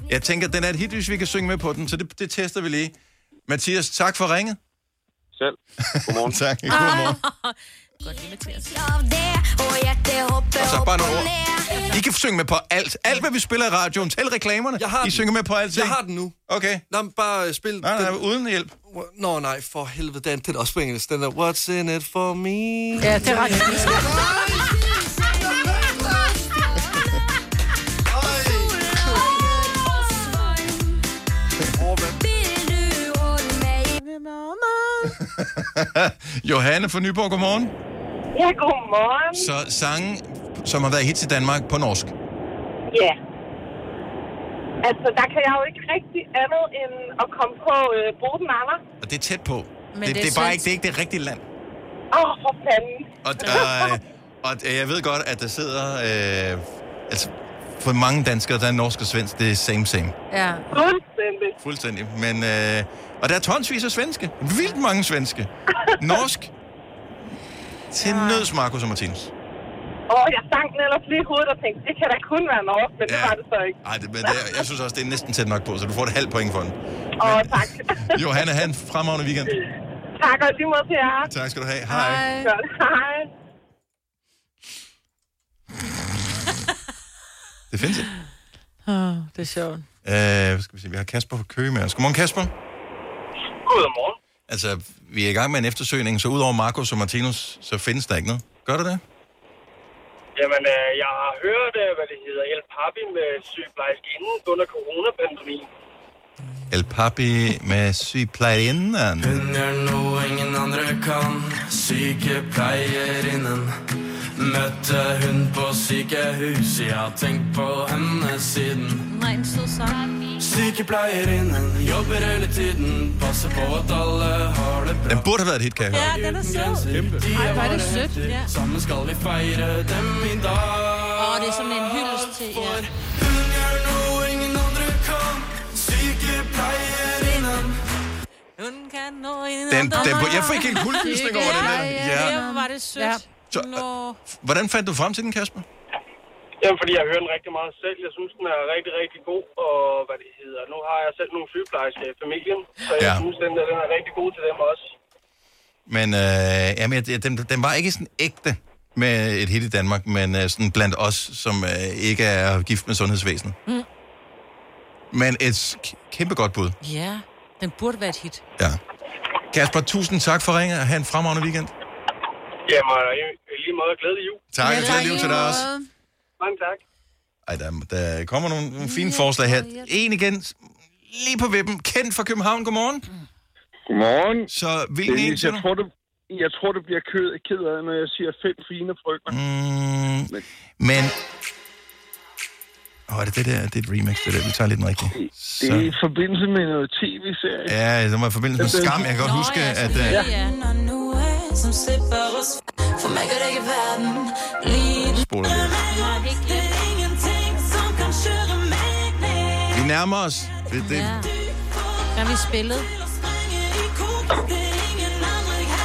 Jeg tænker, den er et hit, hvis vi kan synge med på den, så det, det tester vi lige. Mathias, tak for ringet. Selv. Godmorgen. tak. Godmorgen. Godt lige, Mathias. Og så bare nogle ord. I kan synge med på alt. Alt, hvad vi spiller i radioen. Tæl reklamerne. Jeg har I den. Synger med på alt. Jeg har den nu. Okay. Lad mig bare spille nej, nej, den. Nej, uden hjælp. Nå, nej, for helvede. Den, den er også på engelsk. Den der, what's in it for me? Ja, det er rigtigt. Johanne fra Nyborg, godmorgen. Ja, godmorgen. Så sange, som har været hits i Danmark på norsk? Ja. Altså, der kan jeg jo ikke rigtig andet end at komme på øh, Boden Aller. Og det er tæt på. Men det, det, er det, er bare ikke, det er ikke det rigtige land. Åh, oh, for fanden. Og, øh, og jeg ved godt, at der sidder... Øh, altså, for mange danskere, der er norsk og svensk, det er same same. Ja. Fuldstændig. Fuldstændig, men... Øh, Og der er tonsvis af svenske. Vildt mange svenske. Norsk. Til ja. Nøds, Marcus og Martinus. Åh, oh, jeg sang den ellers lige i hovedet og tænkte, det kan da kun være norsk, men ja. Det var det så ikke. Nej, men det, jeg synes også, det er næsten tæt nok på, så du får et halvt point for den. Åh, oh, tak. Johanne, han fremragende weekend. Tak, og lige måde til jer. Tak skal du have. Hej. Hej. Godt, hej. Det findes ikke. Oh, det er sjovt. Uh, skal vi se, vi har Kasper fra Køge med os. Godmorgen, Kasper. Godmorgen. Altså, vi er i gang med en eftersøgning, så udover Marcus og Martinus, så findes der ikke noget. Gør du det? Jamen, øh, jeg har hørt, hvad det hedder, El Papi med sygeplejerske inden under coronapandemien. El Papi med sygeplejerinde. Hun er nu ingen andre kan, sygeplejerinde. Mødte hun på sygehus, jeg har tænkt på henne siden. Nej, en sød sang. Sygeplejerinde jobber hele tiden, passer på at alle har det bra. Den burde have været et hit, kan jeg høre. Ja, den er sød. Kæmpe. Ej, hvor er det sødt, ja. Sammen skal vi fejre dem i dag. Åh, det er sådan en hyldest til, ja. Hun er nu ingen andre kan, sygeplejerinde. Hun kan nå ingen andre kan. Jeg får ikke helt kuldegysning over den der. Ja, hvor var det sødt. Ja. Så, øh, hvordan fandt du frem til den, Kasper? Jamen, fordi jeg hører den rigtig meget selv. Jeg synes, den er rigtig, rigtig god. Og hvad det hedder, nu har jeg selv nogle sygeplejersker i familien. Så jeg ja. synes, den er, den er rigtig god til dem også. Men øh, jamen, den, den var ikke sådan ægte med et hit i Danmark, men øh, sådan blandt os, som øh, ikke er gift med sundhedsvæsenet. Mm. Men et kæmpe godt bud. Ja, den burde være et hit. Ja. Kasper, tusind tak for ringet og have en fremragende weekend. Jamen, i lige måde glædelig jul. Tak, og glædelig jul til dig også. Mange tak. Ej, der, der kommer nogle, nogle fine ja, forslag her. En igen, lige på vippen. Kent fra København, godmorgen. Godmorgen. Så hvilken en til jeg tror, du? Jeg tror, du bliver kød, ked af, når jeg siger fem fine frygter. Mm, men... men... Åh, oh, det, det der, det er et remix, det der. Vi tager lidt den rigtige. Så. Det er i forbindelse med noget tv-serie. Ja, det var i forbindelse med Skam. Jeg kan godt Nå, huske, ja, at... Ja. Uh... som slipper os for mig kan det ikke verden lige spoler lidt. Vi nærmer os. Det, det. Ja. Når vi spillet.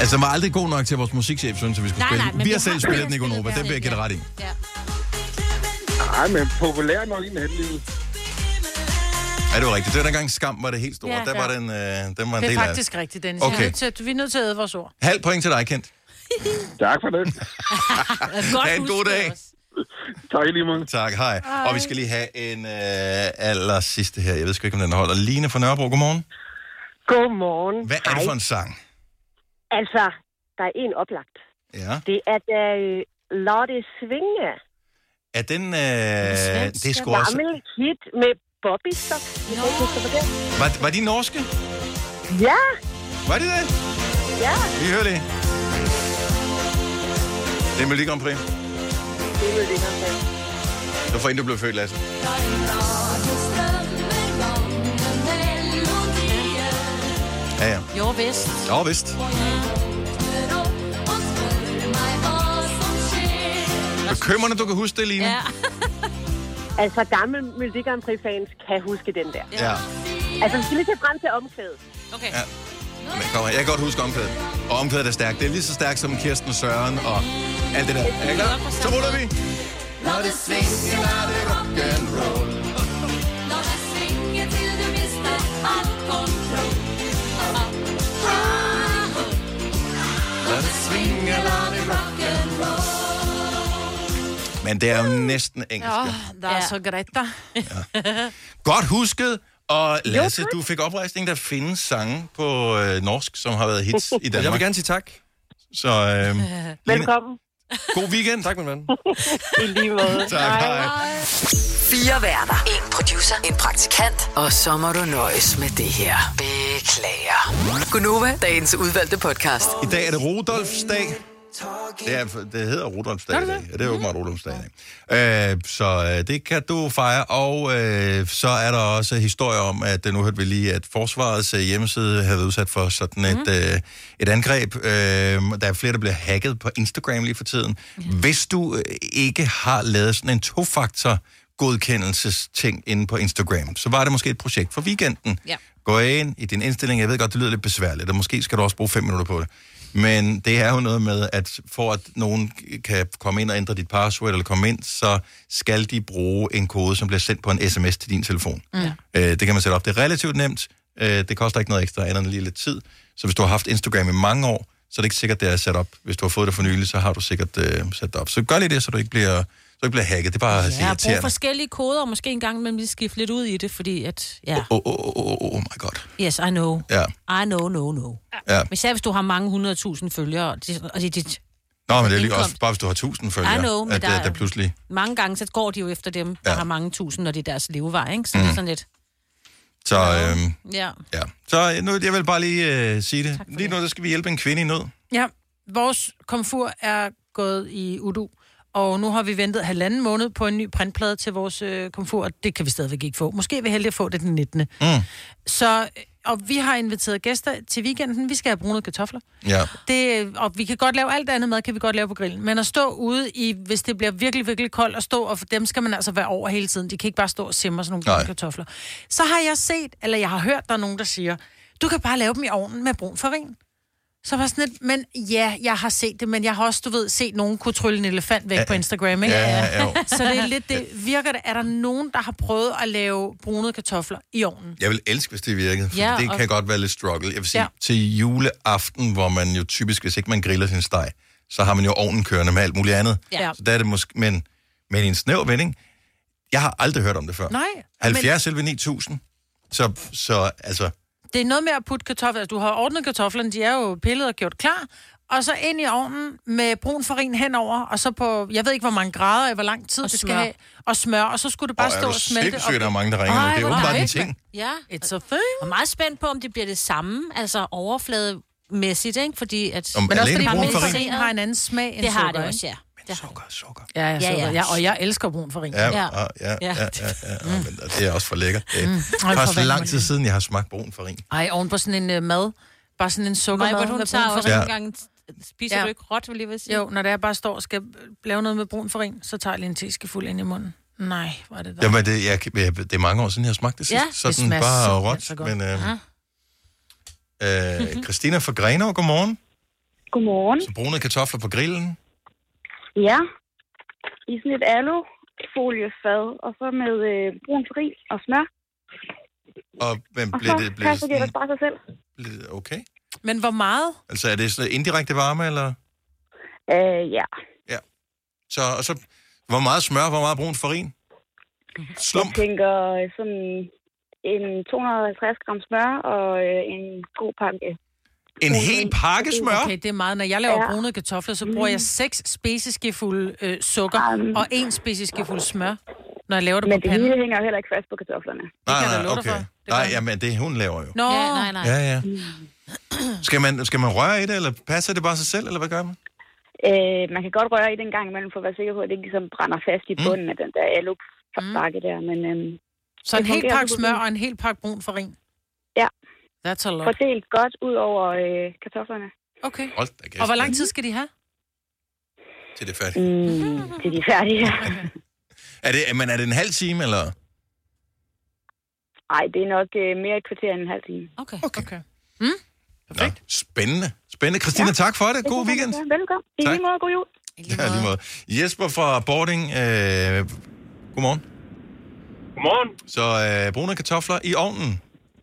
Altså, den var aldrig god nok til vores musikchef, synes, at vi skulle nej, spille. Nej, vi har selv spillet den i Europa, den vil jeg gætte ret i. Ja. Nej, men populær nok i natlivet. Ja, det var rigtigt. Det var dengang Skam var det helt store. Ja, der var ja. den, øh, den var en del af det. Det er faktisk rigtigt, Dennis. Okay. Vi er nødt til at æde vores ord. Halv point til dig, Kent. Tak for det. Ha' en god dag. Tak lige meget. Tak, hej. hej. Og vi skal lige have en øh, aller sidste her. Jeg ved sgu ikke, om den holder. Line fra Nørrebro, godmorgen. Godmorgen. Hvad er hej. det for en sang? Altså, der er en oplagt. Ja. Det er da øh, Lotte Svinge. Er den... Øh, det, det er sgu også... gammel hit med... Bobby, så. No. Var, var de norske? Ja. Var de det? Ja. Vi hører det. Det er Melodicompr. Det er Melodicompr. Det var for en, du blev født, Lasse. Ja, ja. Jo, vist. Jo, vist. Bekymrende, du kan huske det, Line. Ja. Altså, gammel Melodicompr-fans kan huske den der. Ja. Altså, vi skal lige tage frem til omkvædet. Okay. Ja. Men kom her. Jeg kan godt huske omkvædet. Og omkvædet er stærkt. Det er lige så stærkt som Kirsten Søren og alt det der. Er I klar? Så ruller vi. Når det svinger, når det rock'n'roll. Når det svinger, til du mister alt kontrol. Når det svinger, når det rock'n'roll. Men det er jo næsten engelsk. Ja, der er så grædt der. Ja. Godt husket. Og Lasse, du fik oprejsning, der findes sange på øh, norsk, som har været hits i Danmark. Jeg vil gerne sige tak. Så, øh, velkommen. Lene, god weekend. Tak, min ven. I lige måde. Tak, hej. hej. Fire værter. En producer. En praktikant. Og så må du nøjes med det her. Beklager. Godnova, dagens udvalgte podcast. I dag er det Rudolfs dag. Det, er, det hedder Rudolfsdag i dag. Ja, det er jo åbenbart Rudolfsdag i dag. Øh, så det kan du fejre. Og øh, så er der også historier om, at nu hørte vi lige, at Forsvarets hjemmeside havde været udsat for sådan et, mm. øh, et angreb. Øh, der er flere, der bliver hacket på Instagram lige for tiden. Mm. Hvis du ikke har lavet sådan en tofaktor-godkendelsesting inde på Instagram, så var det måske et projekt for weekenden. Ja. Gå ind i din indstilling. Jeg ved godt, det lyder lidt besværligt, og måske skal du også bruge fem minutter på det. Men det er jo noget med, at for at nogen kan komme ind og ændre dit password eller komme ind, så skal de bruge en kode, som bliver sendt på en sms til din telefon. Ja. Øh, det kan man sætte op. Det er relativt nemt. Øh, det koster ikke noget ekstra, andet end lige lidt tid. Så hvis du har haft Instagram i mange år, så er det ikke sikkert, det er sat op. Hvis du har fået det for nylig, så har du sikkert øh, sat det op. Så gør lige det, så du ikke bliver så ikke bliver hacket. Det er bare irriterende. Ja, jeg bruger forskellige koder, og måske en gang imellem lige skifte lidt ud i det, fordi at... Ja. Oh, oh, oh, oh, oh my god. Yes, I know. Ja. I know, no, no. Ja. Men selv hvis du har mange hundredtusind følgere, og det er dit... Nå, men det er lige også, bare hvis du har tusind følgere, I know, men at der, der, der pludselig... Mange gange, så går de jo efter dem, der ja. har mange tusind, når det er deres levevej, ikke? Så mm. det er sådan lidt... Så, øhm, ja. ja. Så nu, jeg vil bare lige øh, sige det. Lige nu, der skal vi hjælpe en kvinde i nød. Ja, vores komfur er gået i udu, og nu har vi ventet halvanden måned på en ny printplade til vores øh, komfur, og det kan vi stadigvæk ikke få. Måske er vi heldige at få det den nittende Mm. Så... Og vi har inviteret gæster til weekenden. Vi skal have brune kartofler. Ja. Det, og vi kan godt lave alt andet mad, kan vi godt lave på grillen. Men at stå ude i, hvis det bliver virkelig, virkelig koldt, og stå, og for dem skal man altså være over hele tiden. De kan ikke bare stå og simre sådan nogle brune kartofler. Så har jeg set, eller jeg har hørt, der er nogen, der siger, du kan bare lave dem i ovnen med brun farin. Så var sådan et, men ja, jeg har set det, men jeg har også, du ved, set nogen kunne trylle en elefant væk ja, på Instagram, ikke? Ja, ja, ja. Så det er lidt det. Virker det, er der nogen, der har prøvet at lave brunede kartofler i ovnen? Jeg vil elske, hvis det virkede, for ja, det kan og... godt være lidt struggle. Jeg vil sige, ja. til juleaften, hvor man jo typisk, hvis ikke man griller sin steg, så har man jo ovnen kørende med alt muligt andet. Ja. Så der er det måske, men, men en snæv vending, jeg har aldrig hørt om det før. Nej. halvfjerds elleve ni tusind Så, så altså... Det er noget med at putte kartofler. Altså, du har ordnet kartoflerne, de er jo pillet og gjort klar. Og så ind i ovnen med brun farin henover, og så på, jeg ved ikke, hvor mange grader, og hvor lang tid det skal have, og smør, og så skulle det bare oh, stå og smelte. Og er du sindssygt, der er mange, der ringer oh, nu. Det er åbenbart en ting. Ja, it's a thing. Jeg er meget spændt på, om det bliver det samme, altså overflademæssigt, ikke? Fordi at... Om, men også fordi brun farin har en anden smag end det sukker, det har det også, ja. Men sukker, sukker. Ja, ja, sukker. Ja, ja. Og jeg elsker brun farin. Ja, ja, ja, ja, ja, ja, ja. Men det er også for lækkert. Det er faktisk lang tid siden, jeg har smagt brun farin. Ej, oven på sådan en uh, mad. Bare sådan en sukkermad. Nej, hvor hun tager også en gang, spiser ja. du ikke råt, vil jeg vil sige. Jo, når jeg bare står og skal lave noget med brun farin, så tager jeg lige en teskefuld ind i munden. Nej, hvor er det der. Jamen, det, jeg, jeg, det er mange år siden, jeg har smagt det sidst. Ja, sådan det smager bare så råt. Men, øh, øh, Christina fra Grenaa, godmorgen. Godmorgen. Så brune kartofler på grillen. Ja, i sådan et alufoliefad, og så med øh, brun farin og smør. Og, men, og så det, kan det sådan, bare sig selv. Okay. Men hvor meget? Altså er det sådan indirekte varme, eller? Øh, ja. Ja. Så, og så, hvor meget smør, hvor meget brun farin? Slump? Jeg tænker sådan en to hundrede og halvtreds gram smør og øh, en god pakke. En hel pakke smør? Okay, det er meget. Når jeg laver ja. brune kartofler, så bruger jeg seks speseskefulde øh, sukker um, og en speseskefulde smør, når jeg laver det på panden. Men det hele hænger jo heller ikke fast på kartoflerne. Det nej, kan nej, okay. For. Det nej, jamen det hun laver jo. Nå. Ja, nej, nej. Ja, ja. Skal man, skal man røre i det, eller passer det bare sig selv, eller hvad gør man? Øh, man kan godt røre i det en gang imellem, for at være sikker på, at det ikke ligesom brænder fast i bunden mm. af den der alupakke der. Men, øhm, så en hel pakke smør og en hel pakke brun farin? Ja. Fordelt godt ud over øh, kartoflerne. Okay. Hold, og hvor lang tid skal de have? Til de er færdige. Mm, til de er færdige, ja. Okay. Er det, men er det en halv time, eller? Nej, det er nok øh, mere et kvarter end en halv time. Okay. okay. okay. Mm? Perfekt. Nå, spændende. Spændende. Christina, ja. tak for det. God weekend. Velkommen. I lige måde, god jul. I lige måde. Ja, lige måde. Jesper fra Boarding. Øh, godmorgen. Godmorgen. Så øh, brune kartofler i ovnen.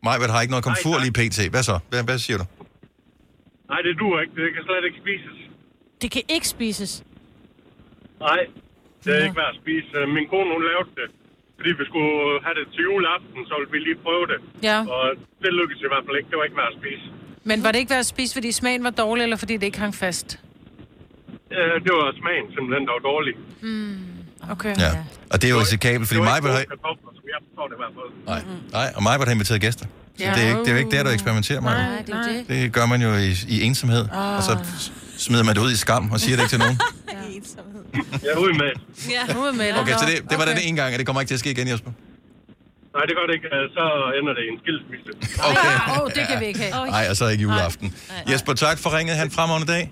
Majbert har ikke noget komfur lige pt. Hvad så? Hvad, hvad siger du? Nej, det duer ikke. Det kan slet ikke spises. Det kan ikke spises? Nej, det er ja. ikke værd at spise. Min kone, hun lavede det, fordi vi skulle have det til juleaften, så ville vi lige prøve det. Ja. Og det lykkedes i hvert fald ikke. Det var ikke værd at spise. Men var det ikke værd at spise, fordi smagen var dårlig, eller fordi det ikke hang fast? Øh, det var smagen simpelthen, der var dårlig. Mm. Okay. Ja. Ja. Og det er jo et kabel, fordi Majbert har... Nej. Nej, og Majbert har inviteret gæster. Så ja. det, er ikke, det er jo ikke der, du eksperimenterer med. Nej, det er det. Det gør man jo i, i ensomhed. Oh. Og så smider man det ud i skam og siger det ikke til nogen. ja. I ensomhed. Ja, ud med. Ja, ud med. Okay, så det, det var okay. Den ene gang, og det kommer ikke til at ske igen, Jesper? Nej, det gør det ikke. Så ender det i en skilsmisse. Okay. Åh, oh, det kan vi ikke have. Nej, og så ikke juleaften. Jesper, tak for ringet. Han fremragende dag.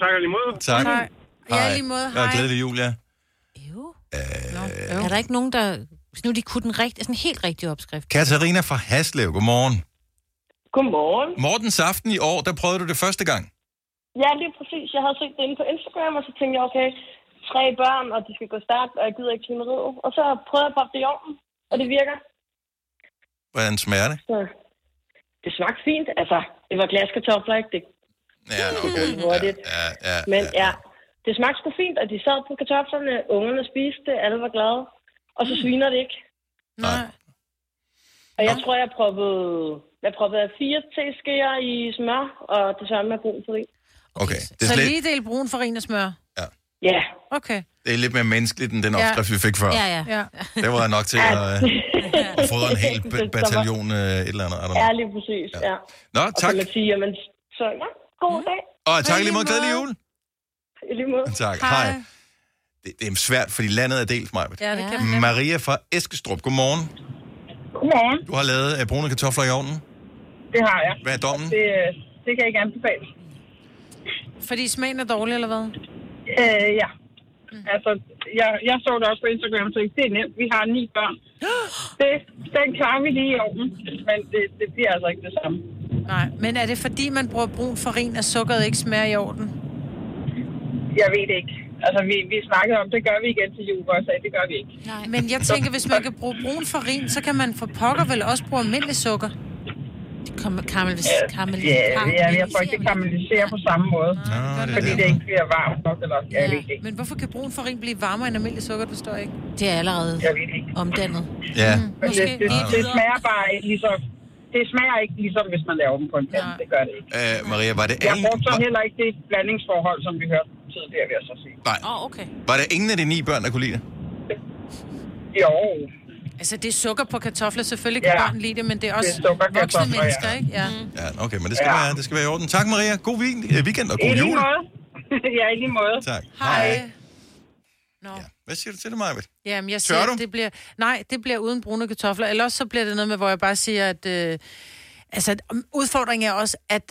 Tak alligevel. Tak. Hej. Ja, alligevel. Hej. Og glædelig jul, ja. Øh... Er der ikke nogen, der... Hvis nu de kunne den rigt... sådan en helt rigtig opskrift. Katarina fra Haslev, godmorgen. Godmorgen. Mortens aften i år, der prøvede du det første gang. Ja, lige præcis. Jeg havde søgt det inde på Instagram, og så tænkte jeg, okay, tre børn, og de skal gå stærkt, og jeg gider ikke klimarid. Og så prøvede jeg at poppe det i ovnen, og det virker. Hvordan smager det? Så... Det smagte fint. Altså, det var glaskartofler, ikke? Det... Ja, okay. Ja, ja, ja, men ja... ja. det smagte sgu fint, og de sad på kartoflerne, ungerne spiste det, alle var glade. Og så sviner det ikke. Nej. Og jeg tror, jeg proppede, jeg proppede fire teskeer i smør, og det samme med brun farin. Okay. Det slet... Så lige del brun farin og smør? Ja. Ja. Yeah. Okay. Det er lidt mere menneskeligt, end den opskrift, ja. vi fik før. Ja, ja. ja. Det var nok til at, at fodre en hel bataljon et eller andet. Ja, lige præcis, ja. ja. Nå, tak. Og så sige, jamen, så ja, god dag. Og tak lige måde. Glædelig jul. I lige måde. Tak. Hej. Hej. Det, det er svært, fordi landet er delt, Majbert. Ja, det kan Maria fra Eskestrup, godmorgen. Godmorgen. Du har lavet uh, brune kartofler i ovnen? Det har jeg. Hvad er dommen? Det, det kan jeg ikke anbefale. Fordi smagen er dårlig, eller hvad? Øh, ja. Mm. Altså, jeg, jeg så det også på Instagram, så det er nemt. Vi har ni børn. Det, den klarer vi lige i ovnen, men det, det bliver altså ikke det samme. Nej, men er det fordi, man bruger brun farin, at sukkeret ikke smager i ovnen? Jeg ved det ikke. Altså, vi, vi snakkede om, det gør vi igen til jul, og jeg sagde, det gør vi ikke. Nej, men jeg tænker, hvis man kan bruge brun farin, så kan man for pokker vel også bruge almindelig sukker? Det kommer karamelliserer. Ja, jeg tror ikke, det karamelliserer på samme måde. Nå, det fordi det, det ikke bliver varmt nok, eller også, jeg ja. ved ikke. Men hvorfor kan brun farin blive varmere end almindelig sukker, det står ikke? Det er allerede omdannet. Ja. Mm, det, det, det, det smager bare ligesom... Det smager ikke ligesom, hvis man laver dem på en pande. Det gør det ikke. Øh, Maria, var det alle... Jeg brugte så heller ikke det blandingsforhold, som vi hørte tidligere, vil jeg så sige. Nej. Oh, okay. Var der ingen af de ni børn, der kunne lide det? Jo. Altså, det er sukker på kartofler. Selvfølgelig kan ja. børn lide det, men det er også det er voksne mennesker, ja. ikke? Ja. ja, okay, men det skal, ja. være, det skal være i orden. Tak, Maria. God weekend og god jul. I lige måde. ja, i lige måde. Tak. Hej. Hej. No. Ja. Hvad siger du til det, Majbet? Jamen, jeg siger, at det bliver... Nej, det bliver uden brune kartofler. Eller også så bliver det noget med, hvor jeg bare siger, at... Øh, altså, udfordringen er også, at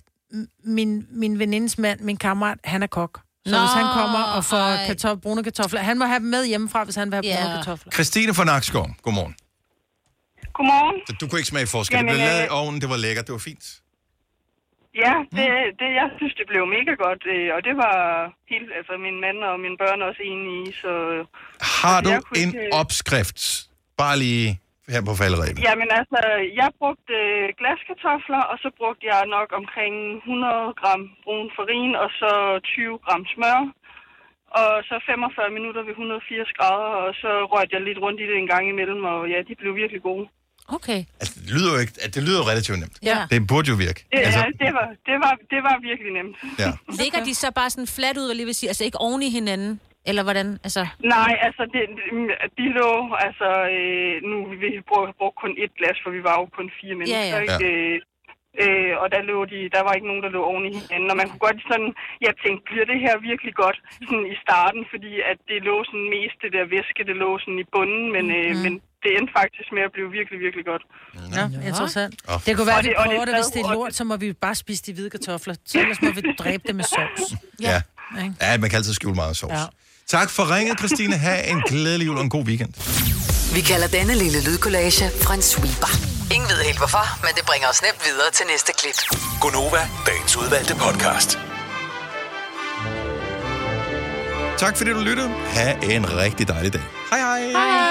min, min venindes mand, min kammerat, han er kok. Så Nå, hvis han kommer og får kartof, brune kartofler... Han må have dem med hjemmefra, hvis han vil have yeah. brune kartofler. Christine fra Nakskov, godmorgen. Godmorgen. Så du kunne ikke smage forskel. Jamen, det blev lavet i ovnen, det var lækkert, det var fint. Ja, det, det, jeg synes, det blev mega godt, og det var helt, altså min mand og mine børn også enige i, så... Har du en ikke... opskrift? Bare lige her på falderæbet. Jamen altså, jeg brugte glaskartofler, og så brugte jeg nok omkring hundrede gram brun farin, og så tyve gram smør, og så femogfyrre minutter ved hundrede og firs grader, og så rørte jeg lidt rundt i det en gang imellem, og ja, de blev virkelig gode. Okay. Altså, det lyder jo ikke, det lyder relativt nemt. Ja. Det burde jo virke. Det, altså... ja, det var, det var, det var virkelig nemt. Ja. Ligger de så bare sådan fladt ud, og lige vil sige, altså ikke oven i hinanden? Eller hvordan, altså? Nej, altså, det, de lå, altså, øh, nu vi brugte kun et glas, for vi var jo kun fire mennesker, ja, ja. ikke? Ja. Øh, og der, lå de, der var ikke nogen, der lå oven i hinanden, og man kunne godt sådan, jeg tænkte, bliver det her virkelig godt sådan i starten, fordi at det lå sådan mest, det der væske, det lå sådan i bunden, men, øh, mm. men det endte faktisk med at blive virkelig, virkelig godt. Ja, ja. Interessant. Oh, det kunne være, at vi prøver det, hvis det er lort, så må vi bare spise de hvide kartofler, så ellers må vi dræbe det med sovs. Ja, ja. ja man kan altid skjule meget sovs. Ja. Tak for ringet, Christine. Ha' en glædelig jul og en god weekend. Vi kalder denne lille lydkollage en sweeper. Ingen ved helt hvorfor, men det bringer os nemt videre til næste klip. Gonova, dagens udvalgte podcast. Tak fordi du lyttede. Ha' en rigtig dejlig dag. Hej hej. Hej.